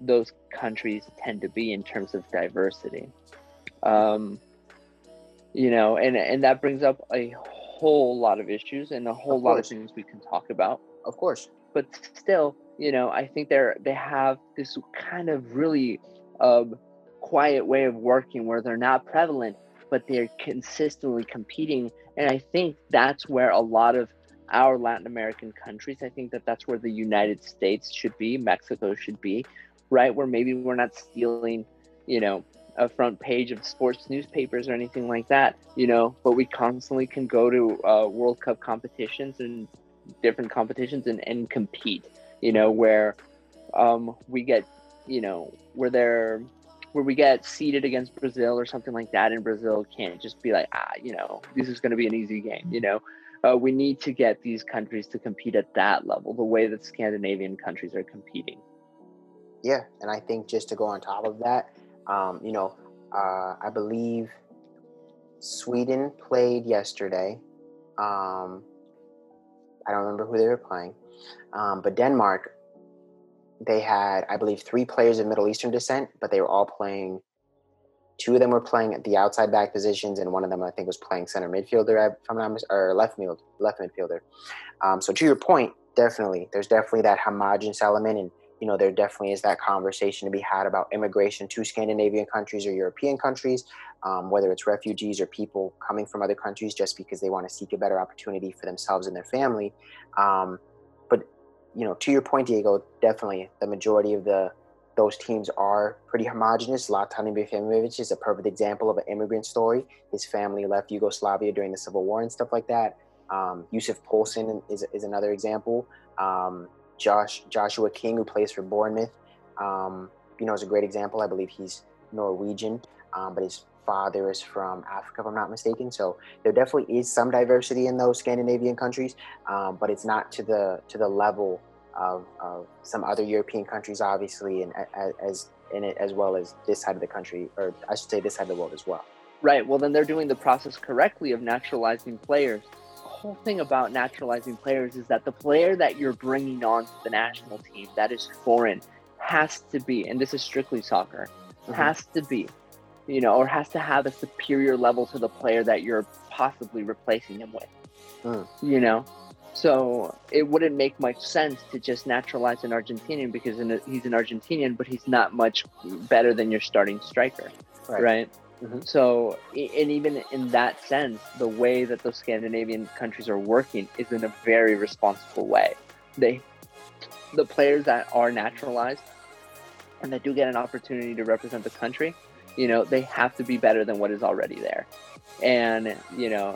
those countries tend to be in terms of diversity. Um, you know, and, and that brings up a whole lot of issues and a whole lot of things we can talk about. Of course. But still, you know, I think they're, they have this kind of really uh, quiet way of working where they're not prevalent, but they're consistently competing. And I think that's where a lot of our Latin American countries, I think that that's where the United States should be, Mexico should be, right? Where maybe we're not stealing, you know, a front page of sports newspapers or anything like that, you know, but we constantly can go to uh, World Cup competitions and different competitions and, and compete, you know, where um, we get, you know, where they're where we get seeded against Brazil or something like that, and Brazil can't just be like, ah, you know, this is going to be an easy game, you know. Uh, we need to get these countries to compete at that level, the way that Scandinavian countries are competing. Yeah, and I think just to go on top of that, um, you know, uh, I believe Sweden played yesterday. Um, I don't remember who they were playing, um, but Denmark, they had, I believe, three players of Middle Eastern descent, but they were all playing. Two of them were playing at the outside back positions, and one of them, I think, was playing center midfielder, if I'm not mis- or left midfield, left midfielder. Um, so to your point, definitely, there's definitely that homogenous element, and you know, there definitely is that conversation to be had about immigration to Scandinavian countries or European countries, um, whether it's refugees or people coming from other countries just because they want to seek a better opportunity for themselves and their family. Um, You know, to your point, Diego, definitely the majority of the those teams are pretty homogenous. Zlatan Ibrahimović is a perfect example of an immigrant story. His family left Yugoslavia during the Civil War and stuff like that. Um, Yusuf Poulsen is is another example. Um, Josh Joshua King, who plays for Bournemouth, um, you know, is a great example. I believe he's Norwegian, um, but his father is from Africa, if I'm not mistaken. So there definitely is some diversity in those Scandinavian countries, um, but it's not to the to the level Of, of some other European countries, obviously, and as in it as well as this side of the country, or I should say this side of the world as well. Right. Well, then they're doing the process correctly of naturalizing players. The whole thing about naturalizing players is that the player that you're bringing on to the national team that is foreign has to be, and this is strictly soccer, mm-hmm. has to be, you know, or has to have a superior level to the player that you're possibly replacing him with, mm. you know? So it wouldn't make much sense to just naturalize an Argentinian because in a, he's an Argentinian, but he's not much better than your starting striker, right? right? Mm-hmm. So, and even in that sense, the way that those Scandinavian countries are working is in a very responsible way. They, the players that are naturalized and that do get an opportunity to represent the country, you know, they have to be better than what is already there. And, you know...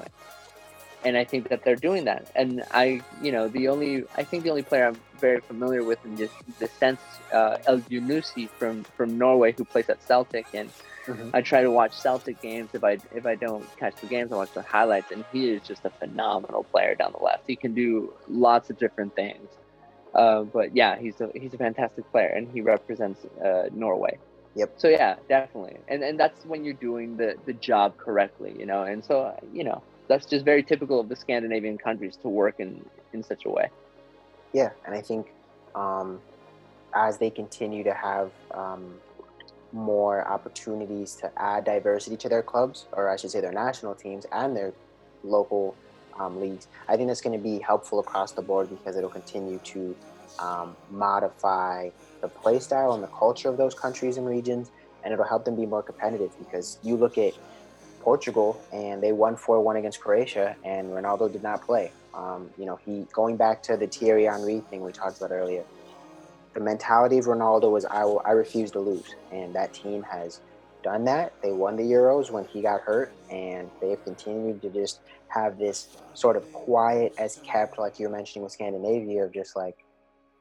And I think that they're doing that. And I, you know, the only, I think the only player I'm very familiar with in this, this sense, uh, El Yunusi from, from Norway, who plays at Celtic. And mm-hmm. I try to watch Celtic games. If I, if I don't catch the games, I watch the highlights. And he is just a phenomenal player down the left. He can do lots of different things. Uh, but yeah, he's a, he's a fantastic player, and he represents uh, Norway. Yep. So yeah, definitely. And and that's when you're doing the, the job correctly, you know. And so, you know, that's just very typical of the Scandinavian countries to work in, in such a way. Yeah, and I think um, as they continue to have um, more opportunities to add diversity to their clubs, or I should say their national teams and their local um, leagues, I think that's going to be helpful across the board because it'll continue to um, modify the play style and the culture of those countries and regions, and it'll help them be more competitive because you look at Portugal, and they won four one against Croatia, and Ronaldo did not play. Um, you know, he going back to the Thierry Henry thing we talked about earlier, the mentality of Ronaldo was, I, will, I refuse to lose, and that team has done that. They won the Euros when he got hurt, and they have continued to just have this sort of quiet as kept, like you were mentioning with Scandinavia, of just like,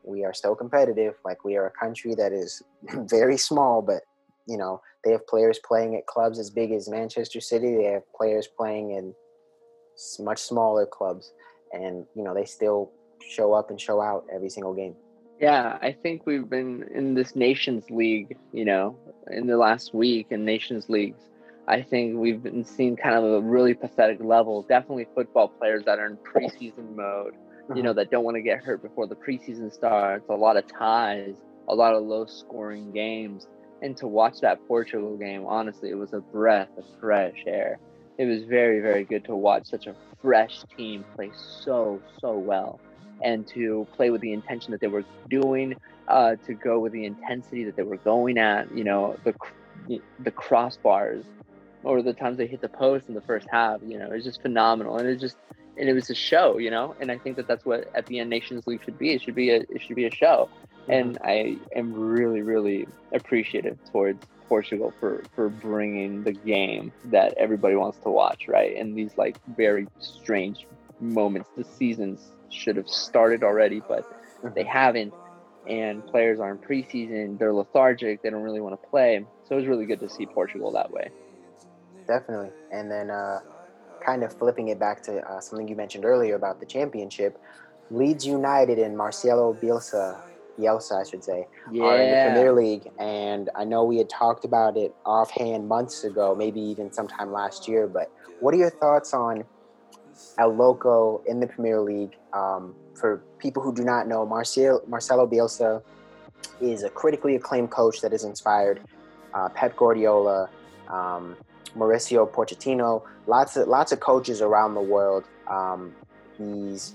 we are still competitive, like we are a country that is very small, but you know, they have players playing at clubs as big as Manchester City. They have players playing in much smaller clubs. And, you know, they still show up and show out every single game. Yeah, I think we've been in this Nations League, you know, in the last week in Nations Leagues. I think we've been seeing kind of a really pathetic level. Definitely football players that are in preseason mode, you uh-huh. know, that don't want to get hurt before the preseason starts. A lot of ties, a lot of low-scoring games. And to watch that Portugal game, honestly, it was a breath of fresh air. It was very, very good to watch such a fresh team play so, so well. And to play with the intention that they were doing, uh, to go with the intensity that they were going at, you know, the the crossbars or the times they hit the post in the first half, you know, it was just phenomenal. And it just, and it was a show, you know, and I think that that's what at the end Nations League should be. It should be a, it should be a show. And I am really, really appreciative towards Portugal for, for bringing the game that everybody wants to watch, right? And these, like, very strange moments. The seasons should have started already, but they haven't. and players are in preseason, they're lethargic, they don't really want to play. So it was really good to see Portugal that way. Definitely. And then uh, kind of flipping it back to uh, something you mentioned earlier about the championship, Leeds United and Marcelo Bielsa, Bielsa I should say, yeah. are in the Premier League. And I know we had talked about it offhand months ago, maybe even sometime last year, but what are your thoughts on El Loco in the Premier League? Um, for people who do not know, Marcelo, Marcelo Bielsa is a critically acclaimed coach that has inspired uh, Pep Guardiola, um, Mauricio Pochettino, lots of lots of coaches around the world. Um, he's,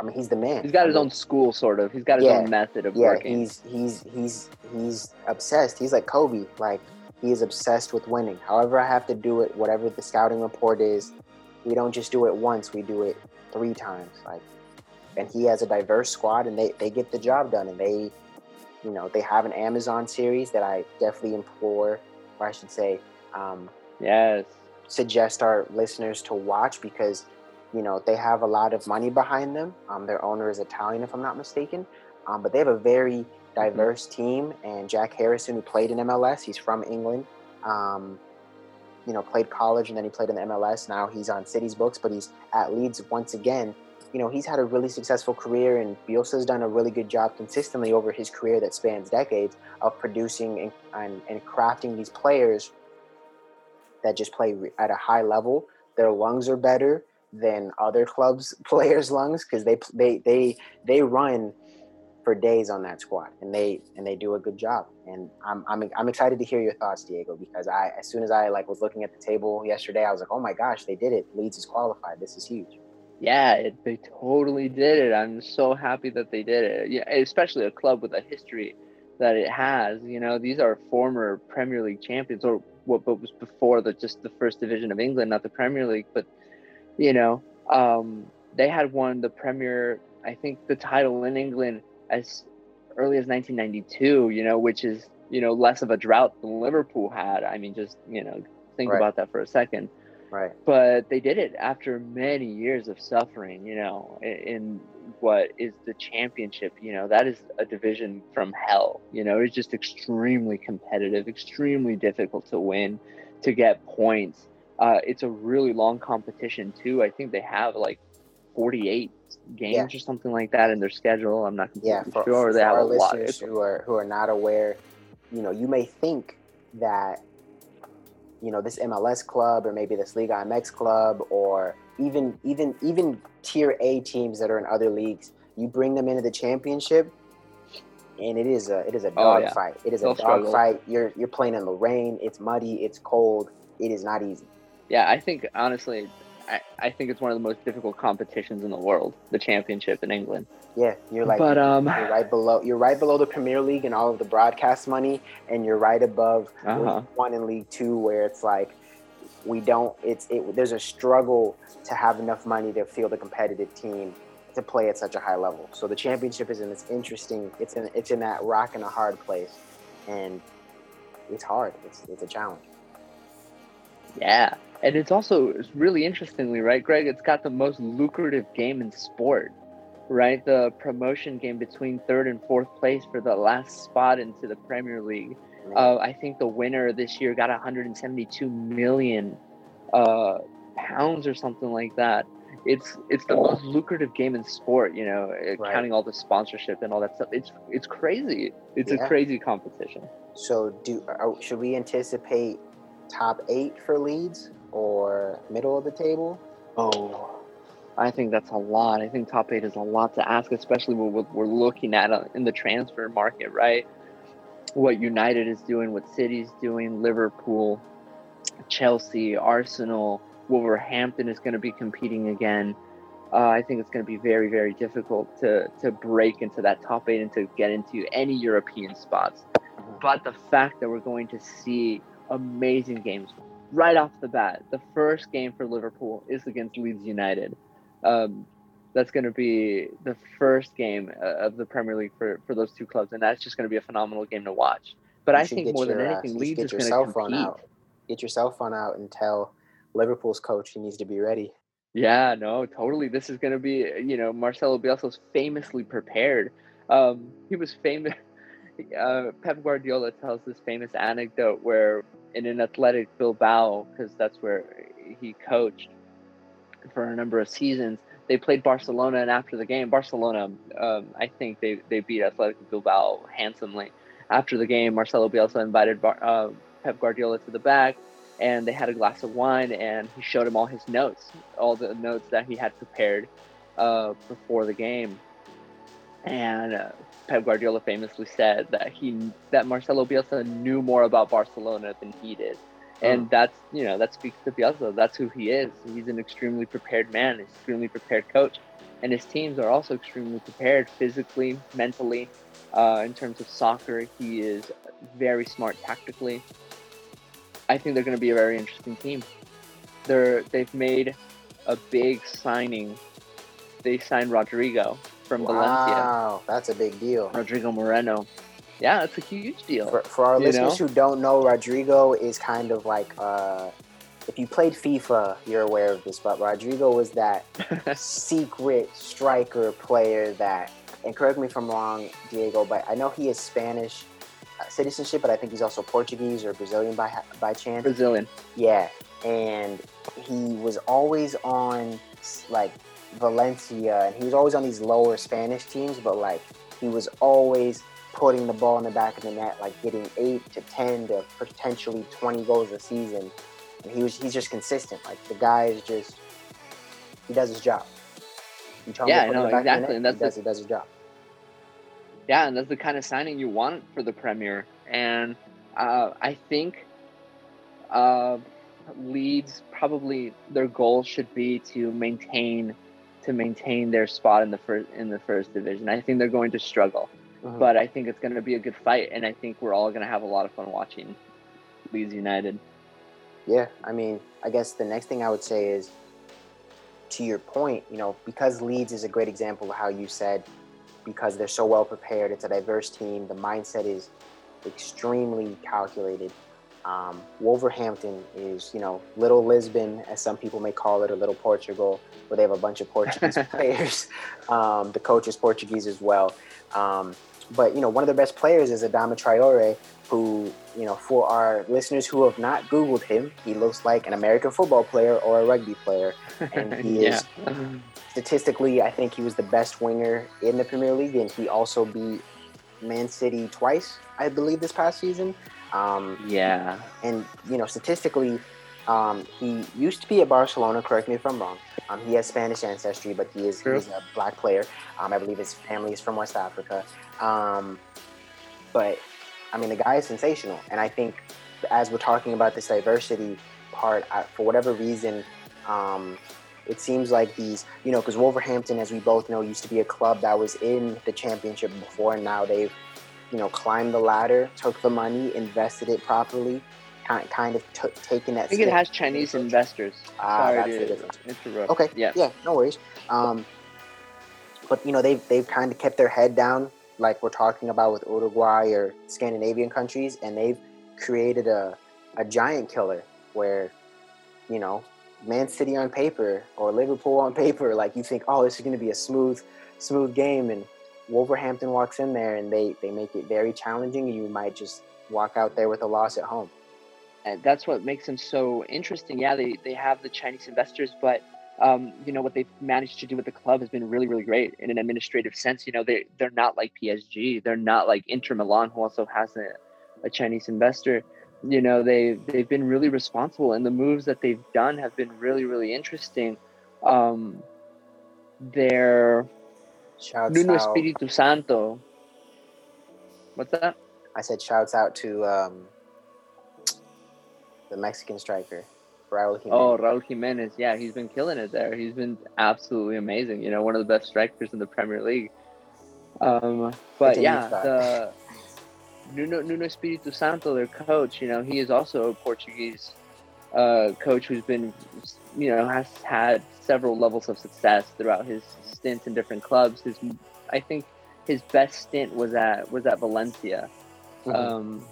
I mean, he's the man. He's got his I mean, own school, sort of. He's got his yeah, own method of yeah, working. Yeah, he's he's he's he's obsessed. He's like Kobe. Like he is obsessed with winning. However, I have to do it. Whatever the scouting report is, we don't just do it once. We do it three times. Like, and he has a diverse squad, and they, they get the job done. And they, you know, they have an Amazon series that I definitely implore, or I should say. Um, yes. Suggest our listeners to watch because, you know, they have a lot of money behind them. Um, their owner is Italian, if I'm not mistaken. Um, but they have a very diverse mm-hmm. team. And Jack Harrison, who played in M L S, he's from England, um, you know, played college and then he played in the M L S. Now he's on City's books, but he's at Leeds once again. You know, he's had a really successful career, and Bielsa's done a really good job consistently over his career that spans decades of producing and, and, and crafting these players that just play at a high level. Their lungs are better than other clubs' players' lungs because they they they they run for days on that squad, and they and they do a good job. And I'm I'm I'm excited to hear your thoughts, Diego, because I as soon as I like was looking at the table yesterday, I was like, oh my gosh, they did it! Leeds is qualified. This is huge. Yeah, it, they totally did it. I'm so happy that they did it. Yeah, especially a club with a history that it has. You know, these are former Premier League champions, or what was before the just the first division of England, not the Premier League, but you know, um, they had won the Premier, I think the title in England as early as nineteen ninety-two, you know, which is, you know, less of a drought than Liverpool had. I mean, just, you know, think right. about that for a second. Right. But they did it after many years of suffering, you know, in what is the championship, you know, that is a division from hell. You know, it's just extremely competitive, extremely difficult to win, to get points. Uh, it's a really long competition, too. I think they have like forty-eight games yeah. or something like that in their schedule. I'm not completely yeah, for, sure. For they have a lot. Listeners who are, who are not aware, you know, you may think that, you know, this M L S club or maybe this Liga M X club or even even even tier A teams that are in other leagues, you bring them into the championship and it is a it is a dog oh, yeah. fight. It is They'll a dog struggle. fight. You're you're playing in the rain, it's muddy, it's cold, it is not easy. Yeah, I think honestly I, I think it's one of the most difficult competitions in the world, the championship in England. Yeah, you're like but, um, you're right below you're right below the Premier League and all of the broadcast money, and you're right above uh-huh. League One and League Two, where it's like we don't. It's it. There's a struggle to have enough money to field a competitive team to play at such a high level. So the championship is in this interesting. It's in it's in that rock and a hard place, and it's hard. It's it's a challenge. Yeah. And it's also it's really interestingly, right, Greg, it's got the most lucrative game in sport, right? The promotion game between third and fourth place for the last spot into the Premier League. Uh, I think the winner this year got one hundred seventy-two million uh, pounds or something like that. It's it's the most lucrative game in sport, you know, right. counting all the sponsorship and all that stuff. It's it's crazy. It's yeah. a crazy competition. So do are, should we anticipate top eight for Leeds? Or middle of the table? Oh, I think that's a lot. I think top eight is a lot to ask, especially what we're looking at in the transfer market, right? What United is doing, what City's doing, Liverpool, Chelsea, Arsenal, Wolverhampton is going to be competing again. Uh, I think it's going to be very, very difficult to, to break into that top eight and to get into any European spots. But the fact that we're going to see amazing games right off the bat, the first game for Liverpool is against Leeds United. Um, that's going to be the first game of the Premier League for, for those two clubs, and that's just going to be a phenomenal game to watch. But you I think more your, than anything, uh, Leeds is going to compete. Get your cell phone out and tell Liverpool's coach he needs to be ready. Yeah, no, totally. This is going to be, you know, Marcelo Bielsa's famously prepared. Um, he was famous. Uh, Pep Guardiola tells this famous anecdote where in an Athletic Bilbao, because that's where he coached for a number of seasons, they played Barcelona, and after the game, Barcelona, um, I think they, they beat Athletic Bilbao handsomely. After the game, Marcelo Bielsa invited Bar- uh, Pep Guardiola to the back, and they had a glass of wine, and he showed him all his notes, all the notes that he had prepared uh, before the game. And uh, Pep Guardiola famously said that he that Marcelo Bielsa knew more about Barcelona than he did. And that's, you know, that speaks to Bielsa. That's who he is. He's an extremely prepared man, an extremely prepared coach. And his teams are also extremely prepared physically, mentally, uh, in terms of soccer. He is very smart tactically. I think they're going to be a very interesting team. They're, they've made a big signing. They signed Rodrigo from wow, Valencia. Wow, that's a big deal. Rodrigo Moreno. Yeah, it's a huge deal. For, for our listeners know? who don't know, Rodrigo is kind of like, uh, if you played FIFA, you're aware of this, but Rodrigo was that secret striker player that, and correct me if I'm wrong, Diego, but I know he is Spanish citizenship, but I think he's also Portuguese or Brazilian by by chance. Brazilian. Yeah, and he was always on, like, Valencia, and he was always on these lower Spanish teams, but, like, he was always putting the ball in the back of the net, like getting eight to ten to potentially twenty goals a season. And he was he's just consistent. Like, the guy is just, he does his job. You tell yeah, him to put no, the back exactly. of the net, and that's he, does, the, he does his job. Yeah, and that's the kind of signing you want for the Premier. And uh, I think uh, Leeds probably, their goal should be to maintain to maintain their spot in the first, in the first division. I think they're going to struggle. Uh-huh. But I think it's going to be a good fight, and I think we're all going to have a lot of fun watching Leeds United. Yeah, I mean, I guess the next thing I would say is, to your point, you know, because Leeds is a great example of how you said, because they're so well prepared, it's a diverse team, the mindset is extremely calculated. Um, Wolverhampton is, you know, Little Lisbon, as some people may call it, or Little Portugal, where they have a bunch of Portuguese players. Um, the coach is Portuguese as well. Um, But, you know, one of the best players is Adama Traore, who, you know, for our listeners who have not Googled him, he looks like an American football player or a rugby player. And he yeah. is, statistically, I think he was the best winger in the Premier League. And he also beat Man City twice, I believe, this past season. Um, yeah. And, you know, statistically, um, he used to be at Barcelona, correct me if I'm wrong. Um, he has Spanish ancestry, but he is he's a black player. Um, I believe his family is from West Africa. Um, but, I mean, the guy is sensational. And I think as we're talking about this diversity part, I, for whatever reason, um, it seems like these, you know, because Wolverhampton, as we both know, used to be a club that was in the championship before. And now they've, you know, climbed the ladder, took the money, invested it properly. Kind of t- taking that. I think it has Chinese investors. Ah, Sorry that's to the difference. Interrupt. Okay. Yeah. Yeah. No worries. Um, but you know they've they've kind of kept their head down, like we're talking about with Uruguay or Scandinavian countries, and they've created a a giant killer where, you know, Man City on paper or Liverpool on paper, like you think, oh, this is going to be a smooth smooth game, and Wolverhampton walks in there and they they make it very challenging, and you might just walk out there with a loss at home. And that's what makes them so interesting. Yeah, they, they have the Chinese investors, but, um, you know, what they've managed to do with the club has been really, really great in an administrative sense. You know, they, they're not like P S G. They're not like Inter Milan, who also has a, a Chinese investor. You know, they, they've been really responsible, and the moves that they've done have been really, really interesting. Um, their Nuno Espíritu Santo. What's that? I said shouts out to... Um... the Mexican striker, Raul Jimenez. Oh, Raul Jimenez. Yeah, he's been killing it there. He's been absolutely amazing. You know, one of the best strikers in the Premier League. Um, but yeah, the Nuno, Nuno Espíritu Santo, their coach, you know, he is also a Portuguese uh, coach who's been, you know, has had several levels of success throughout his stints in different clubs. His, I think his best stint was at, was at Valencia. Mm-hmm. Um,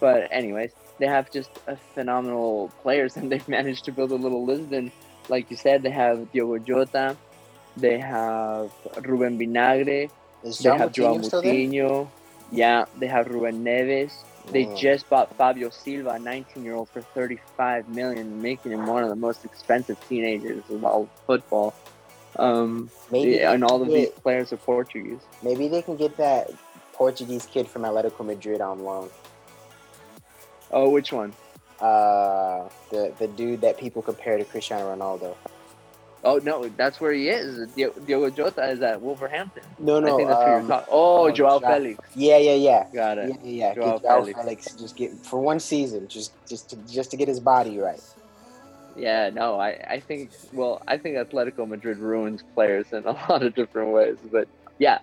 but anyways, they have just a phenomenal players, and they've managed to build a little Lisbon. Like you said, they have Diogo Jota, they have Ruben Vinagre, Is they Joao have Joao Moutinho. Yeah, they have Ruben Neves. They mm. just bought Fabio Silva, a nineteen-year-old, for thirty-five million dollars, making him one of the most expensive teenagers in all football. Um, maybe they, and all of get, these players are Portuguese. Maybe they can get that Portuguese kid from Atletico Madrid on loan. Oh, which one? Uh, the the dude that people compare to Cristiano Ronaldo. Oh, no, that's where he is. Diogo Jota is at Wolverhampton. No, no. I think that's um, where you're talking. Oh, um, Joao Felix. Yeah, yeah, yeah. Got it. Yeah, yeah. Joao, Joao Felix. Felix. Just get for one season, just just to, just to get his body right. Yeah, no, I, I think well, I think Atletico Madrid ruins players in a lot of different ways, but yeah.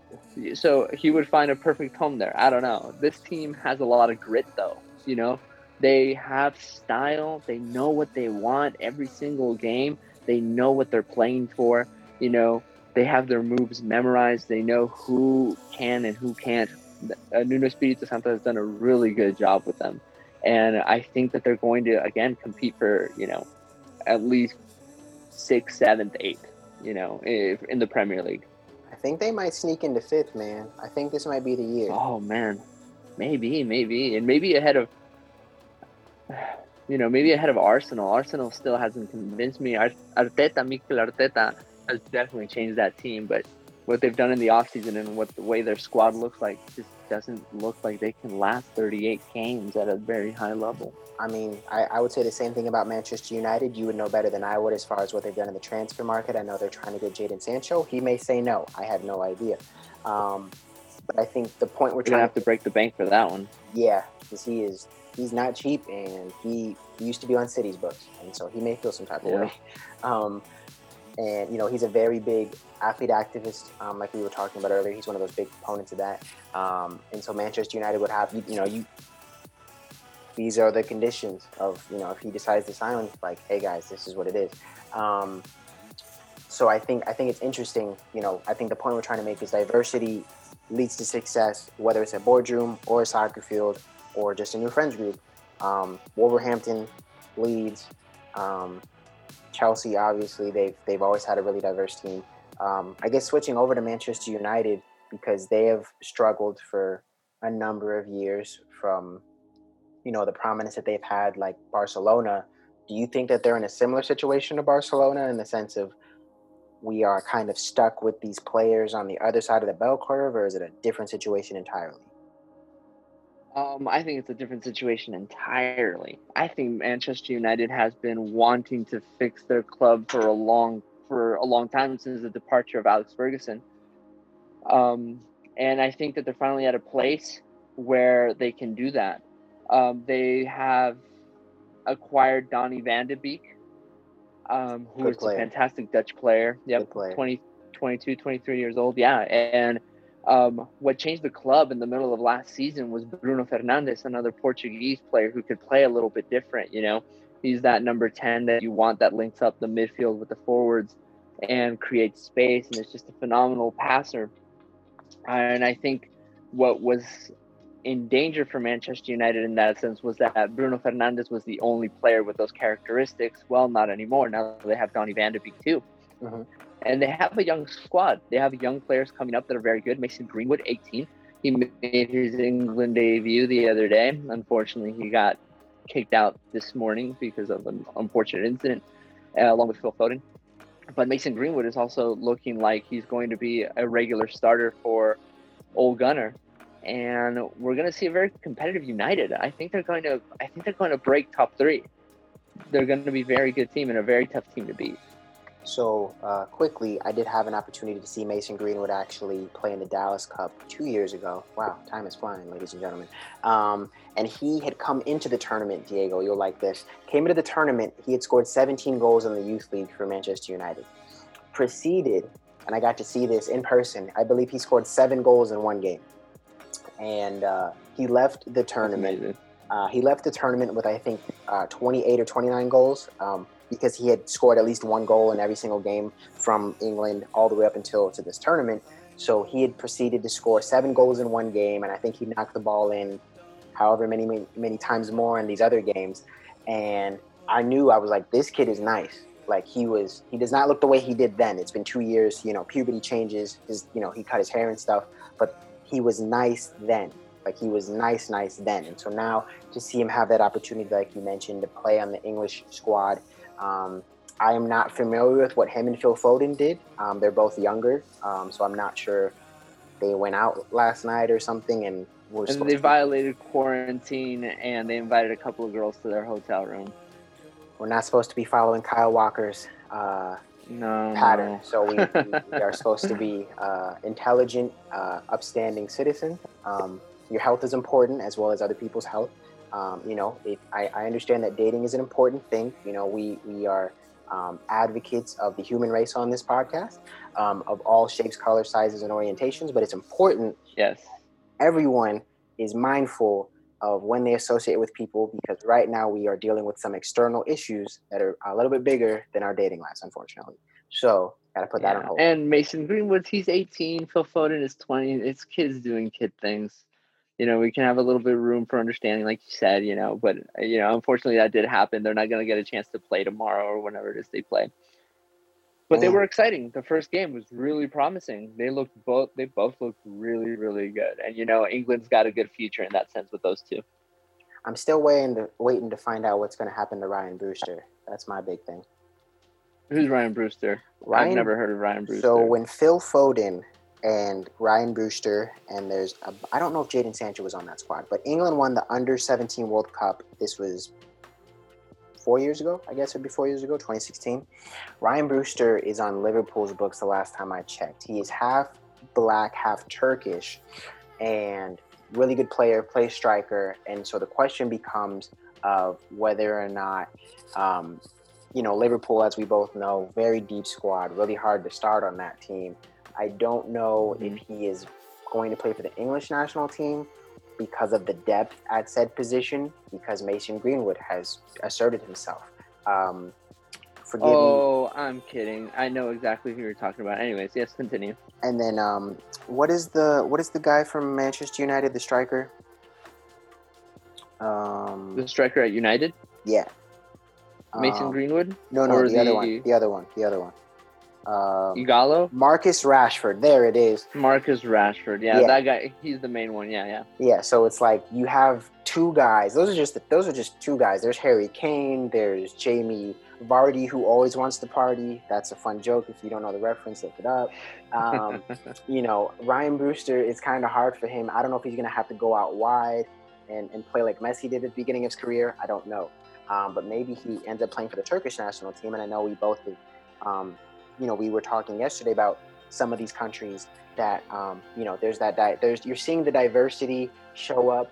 So he would find a perfect home there. I don't know. This team has a lot of grit, though. You know, they have style. They know what they want every single game. They know what they're playing for. You know, they have their moves memorized. They know who can and who can't. Uh, Nuno Espirito Santo has done a really good job with them. And I think that they're going to, again, compete for, you know, at least sixth, seventh, eighth, you know, if, in the Premier League. I think they might sneak into fifth, man. I think this might be the year. Oh, man. Maybe, maybe. And maybe ahead of... You know, maybe ahead of Arsenal. Arsenal still hasn't convinced me. Arteta, Mikel Arteta has definitely changed that team. But what they've done in the offseason and what the way their squad looks like just doesn't look like they can last thirty-eight games at a very high level. I mean, I, I would say the same thing about Manchester United. You would know better than I would as far as what they've done in the transfer market. I know they're trying to get Jadon Sancho. He may say no. I have no idea. Um, but I think the point we're trying to... have to break the bank for that one. Yeah, because he is... He's not cheap, and he used to be on City's books, and so he may feel some type of yeah. way. Um, and, you know, he's a very big athlete activist, um, like we were talking about earlier. He's one of those big proponents of that. Um, and so Manchester United would have, you, you know, you. These are the conditions of, you know, if he decides to sign, like, hey, guys, this is what it is. Um, so I think I think it's interesting. You know, I think the point we're trying to make is diversity leads to success, whether it's a boardroom or a soccer field, or just a new friends group. Um, Wolverhampton, Leeds, um, Chelsea, obviously, they've, they've always had a really diverse team. Um, I guess switching over to Manchester United, because they have struggled for a number of years from, you know, the prominence that they've had, like Barcelona. Do you think that they're in a similar situation to Barcelona in the sense of we are kind of stuck with these players on the other side of the bell curve, or is it a different situation entirely? Um, I think it's a different situation entirely. I think Manchester United has been wanting to fix their club for a long for a long time since the departure of Alex Ferguson. Um, and I think that they're finally at a place where they can do that. Um, they have acquired Donny van de Beek, um, who is a fantastic Dutch player. Yep, player. twenty, twenty-two, twenty-three years old. Yeah, and... Um, what changed the club in the middle of last season was Bruno Fernandes, another Portuguese player who could play a little bit different, you know. He's that number ten that you want that links up the midfield with the forwards and creates space, and it's just a phenomenal passer. And I think what was in danger for Manchester United in that sense was that Bruno Fernandes was the only player with those characteristics. Well, not anymore. Now they have Donny van de Beek too. Mm-hmm. And they have a young squad. They have young players coming up that are very good. Mason Greenwood, eighteen. He made his England debut the other day. Unfortunately, he got kicked out this morning because of an unfortunate incident, uh, along with Phil Foden. But Mason Greenwood is also looking like he's going to be a regular starter for Ole Gunnar. And we're going to see a very competitive United. I think they're going to. I think they're going to break top three. They're going to be a very good team and a very tough team to beat. So uh, quickly, I did have an opportunity to see Mason Greenwood actually play in the Dallas Cup two years ago. Wow, time is flying, ladies and gentlemen. Um, and he had come into the tournament, Diego, you'll like this. Came into the tournament, he had scored seventeen goals in the youth league for Manchester United. Proceeded, and I got to see this in person, I believe he scored seven goals in one game. And uh, he left the tournament. Uh, he left the tournament with, I think, uh, twenty-eight or twenty-nine goals. Um, because he had scored at least one goal in every single game from England all the way up until to this tournament. So he had proceeded to score seven goals in one game, and I think he knocked the ball in however many, many, many times more in these other games. And I knew, I was like, this kid is nice. Like he was, he does not look the way he did then. It's been two years, you know, puberty changes, his, you know, he cut his hair and stuff, but he was nice then. Like he was nice, nice then. And so now to see him have that opportunity, like you mentioned, to play on the English squad. Um, I am not familiar with what him and Phil Foden did. Um, they're both younger. Um, so I'm not sure they went out last night or something and were and they to- violated quarantine and they invited a couple of girls to their hotel room. We're not supposed to be following Kyle Walker's uh, no, pattern. No. So we, we are supposed to be uh, intelligent, uh, upstanding citizens. Um, your health is important as well as other people's health. Um, you know, it, I, I understand that dating is an important thing. You know, we, we are um, advocates of the human race on this podcast, um, of all shapes, colors, sizes, and orientations. But it's important yes. that everyone is mindful of when they associate with people, because right now we are dealing with some external issues that are a little bit bigger than our dating lives, unfortunately. So gotta put yeah. that on hold. And Mason Greenwood, he's eighteen. Phil Foden is twenty. It's kids doing kid things. You know, we can have a little bit of room for understanding, like you said, you know, but, you know, unfortunately that did happen. They're not going to get a chance to play tomorrow or whenever it is they play. But mm. they were exciting. The first game was really promising. They looked both, they both looked really, really good. And, you know, England's got a good future in that sense with those two. I'm still waiting to, waiting to find out what's going to happen to Ryan Brewster. That's my big thing. Who's Ryan Brewster? Ryan, I've never heard of Ryan Brewster. So when Phil Foden and Ryan Brewster, and there's, a, I don't know if Jadon Sancho was on that squad, but England won the under seventeen World Cup. This was four years ago, I guess it'd be four years ago, twenty sixteen. Ryan Brewster is on Liverpool's books the last time I checked. He is half black, half Turkish, and really good player, plays striker. And so the question becomes of whether or not, um, you know, Liverpool, as we both know, very deep squad, really hard to start on that team. I don't know mm-hmm. if he is going to play for the English national team because of the depth at said position, because Mason Greenwood has asserted himself. Um, forgive oh, me. I'm kidding. I know exactly who you're talking about. Anyways, yes, continue. And then um, what is the what is the guy from Manchester United, the striker? Um, the striker at United? Yeah. Mason um, Greenwood? No, no, the, the other one. The other one. The other one. Um, Igalo? Marcus Rashford. There it is. Marcus Rashford. Yeah, yeah, that guy. He's the main one. Yeah, yeah. Yeah. So it's like you have two guys. Those are just the, those are just two guys. There's Harry Kane. There's Jamie Vardy, who always wants to party. That's a fun joke. If you don't know the reference, look it up. Um, you know, Ryan Brewster. It's kind of hard for him. I don't know if he's gonna have to go out wide and and play like Messi did at the beginning of his career. I don't know. Um, but maybe he ends up playing for the Turkish national team. And I know we both. Did, um, You know, we were talking yesterday about some of these countries that, um, you know, there's that diet. There's you're seeing the diversity show up,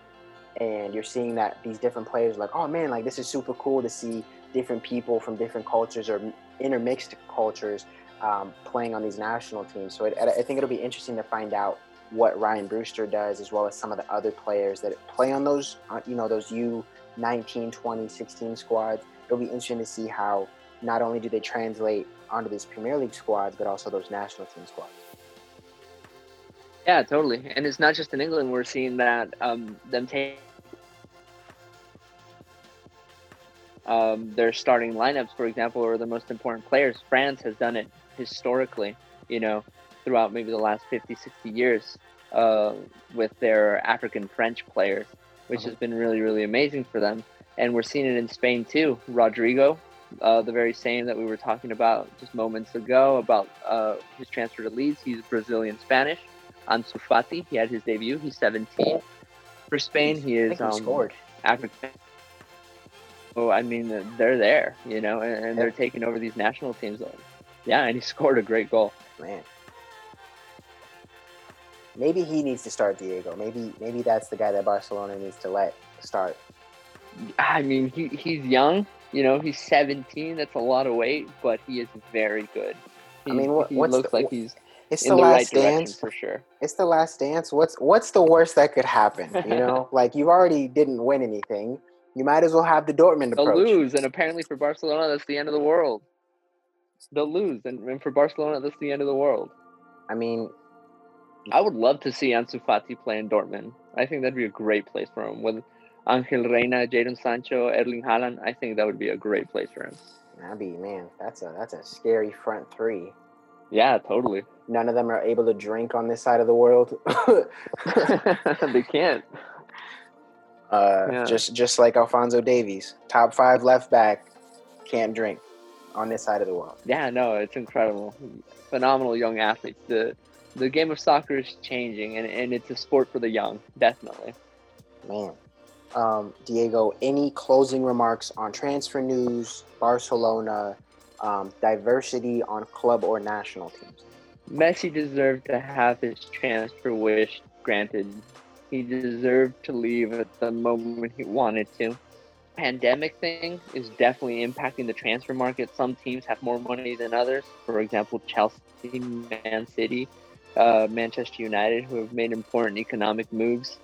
and you're seeing that these different players are like, oh man, like this is super cool to see different people from different cultures or intermixed cultures um, playing on these national teams. So it, I think it'll be interesting to find out what Ryan Brewster does, as well as some of the other players that play on those, you know, those U nineteen, twenty, sixteen squads. It'll be interesting to see how not only do they translate onto these Premier League squads, but also those national team squads. Yeah, totally. And it's not just in England. We're seeing that um, them take um, their starting lineups, for example, or the most important players. France has done it historically, you know, throughout maybe the last fifty, sixty years uh, with their African French players, which uh-huh. has been really, really amazing for them. And we're seeing it in Spain too. Rodrigo, Uh, the very same that we were talking about just moments ago about uh, his transfer to Leeds. He's Brazilian Spanish. Ansu Fati, he had his debut. He's seventeen. For Spain, he is um, scored. African. Oh, I mean, they're there, you know, and, and they're taking over these national teams. Yeah, and he scored a great goal. Man. Maybe he needs to start Diego. Maybe, maybe that's the guy that Barcelona needs to let start. I mean, he he's young. You know, he's seventeen. That's a lot of weight, but he is very good. He, I mean, what, he what's looks the, like he's it's in the, the last right dance for sure. It's the last dance. What's what's the worst that could happen? You know, like you already didn't win anything. You might as well have the Dortmund approach. They'll lose, and apparently for Barcelona, that's the end of the world. They'll lose, and, and for Barcelona, that's the end of the world. I mean, I would love to see Ansu Fati play in Dortmund. I think that'd be a great place for him. With Angel Reina, Jadon Sancho, Erling Haaland, I think that would be a great place for him. That'd be, man, that's a that's a scary front three. Yeah, totally. None of them are able to drink on this side of the world. They can't. Uh, yeah. Just just like Alphonso Davies, top five left back, can't drink on this side of the world. Yeah, no, it's incredible. Phenomenal young athletes. The the game of soccer is changing, and, and it's a sport for the young, definitely. Man. Um, Diego, any closing remarks on transfer news, Barcelona, um, diversity on club or national teams? Messi deserved to have his transfer wish granted. He deserved to leave at the moment he wanted to. Pandemic thing is definitely impacting the transfer market. Some teams have more money than others. For example, Chelsea, Man City, uh, Manchester United, who have made important economic moves.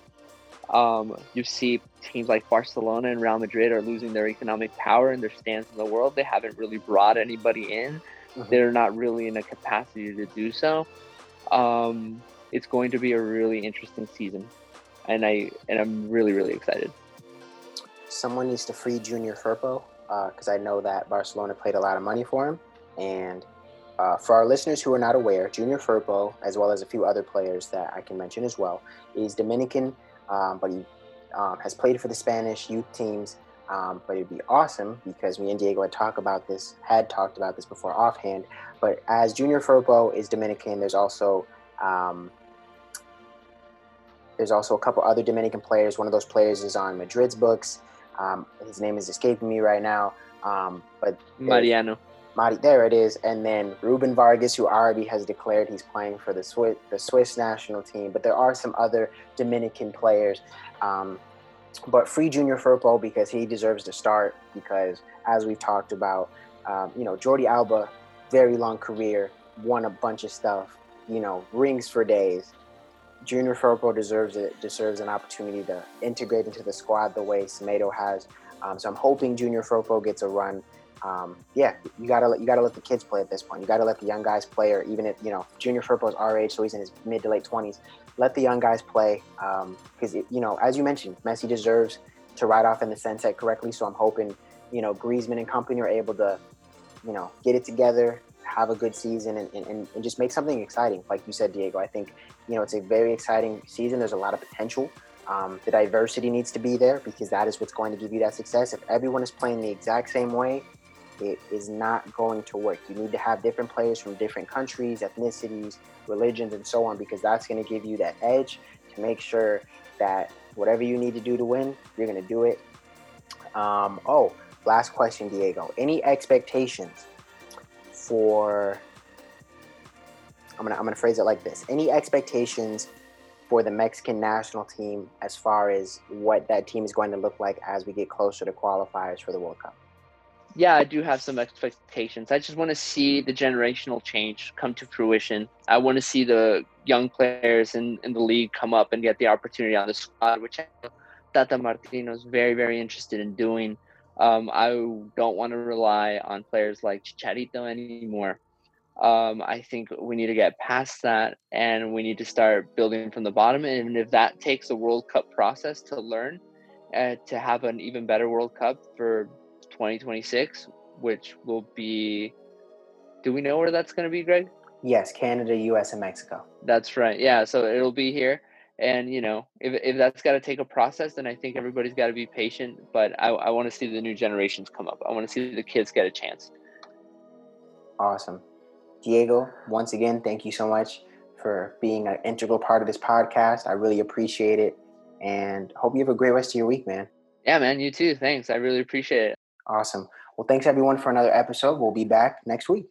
Um, you see teams like Barcelona and Real Madrid are losing their economic power and their stance in the world. They haven't really brought anybody in. Mm-hmm. They're not really in a capacity to do so. Um, it's going to be a really interesting season. And I and I'm really really excited. Someone needs to free Junior Firpo because uh, I know that Barcelona paid a lot of money for him. And uh, for our listeners who are not aware, Junior Firpo, as well as a few other players that I can mention as well, is Dominican, um, but he um, has played for the Spanish youth teams. Um, but it'd be awesome because me and Diego had talked about this, had talked about this before offhand. But as Junior Firpo is Dominican, there's also. Um, There's also a couple other Dominican players. One of those players is on Madrid's books. Um, his name is escaping me right now. Um, but Mariano. Mari, there it is. And then Ruben Vargas, who already has declared he's playing for the Swiss, the Swiss national team. But there are some other Dominican players. Um, but free Junior Firpo because he deserves to start. Because as we've talked about, um, you know, Jordi Alba, very long career, won a bunch of stuff, you know, rings for days. Junior Firpo deserves it, deserves an opportunity to integrate into the squad the way Semedo has. Um, so I'm hoping Junior Firpo gets a run. Um, yeah, you gotta you gotta let the kids play at this point. You gotta let the young guys play, or even if you know Junior Firpo's our age, so he's in his mid to late twenties. Let the young guys play because um, you know, as you mentioned, Messi deserves to ride off in the sunset correctly. So I'm hoping you know Griezmann and company are able to you know get it together, have a good season, and, and, and just make something exciting. Like you said, Diego, I think, you know, it's a very exciting season. There's a lot of potential. Um, the diversity needs to be there because that is what's going to give you that success. If everyone is playing the exact same way, it is not going to work. You need to have different players from different countries, ethnicities, religions, and so on, because that's going to give you that edge to make sure that whatever you need to do to win, you're going to do it. Um, oh, last question, Diego. Any expectations for I'm gonna I'm gonna phrase it like this. Any expectations for the Mexican national team as far as what that team is going to look like as we get closer to qualifiers for the World Cup? Yeah, I do have some expectations. I just want to see the generational change come to fruition. I want to see the young players in, in the league come up and get the opportunity on the squad, which I know Tata Martino is very, very interested in doing. Um, I don't want to rely on players like Chicharito anymore. Um, I think we need to get past that, and we need to start building from the bottom. And if that takes a World Cup process to learn, uh, to have an even better World Cup for twenty twenty-six, which will be – do we know where that's going to be, Greg? Yes, Canada, U S, and Mexico. That's right. Yeah, so it'll be here. And, you know, if if that's got to take a process, then I think everybody's got to be patient. But I, I want to see the new generations come up. I want to see the kids get a chance. Awesome. Diego, once again, thank you so much for being an integral part of this podcast. I really appreciate it. And hope you have a great rest of your week, man. Yeah, man. You too. Thanks. I really appreciate it. Awesome. Well, thanks, everyone, for another episode. We'll be back next week.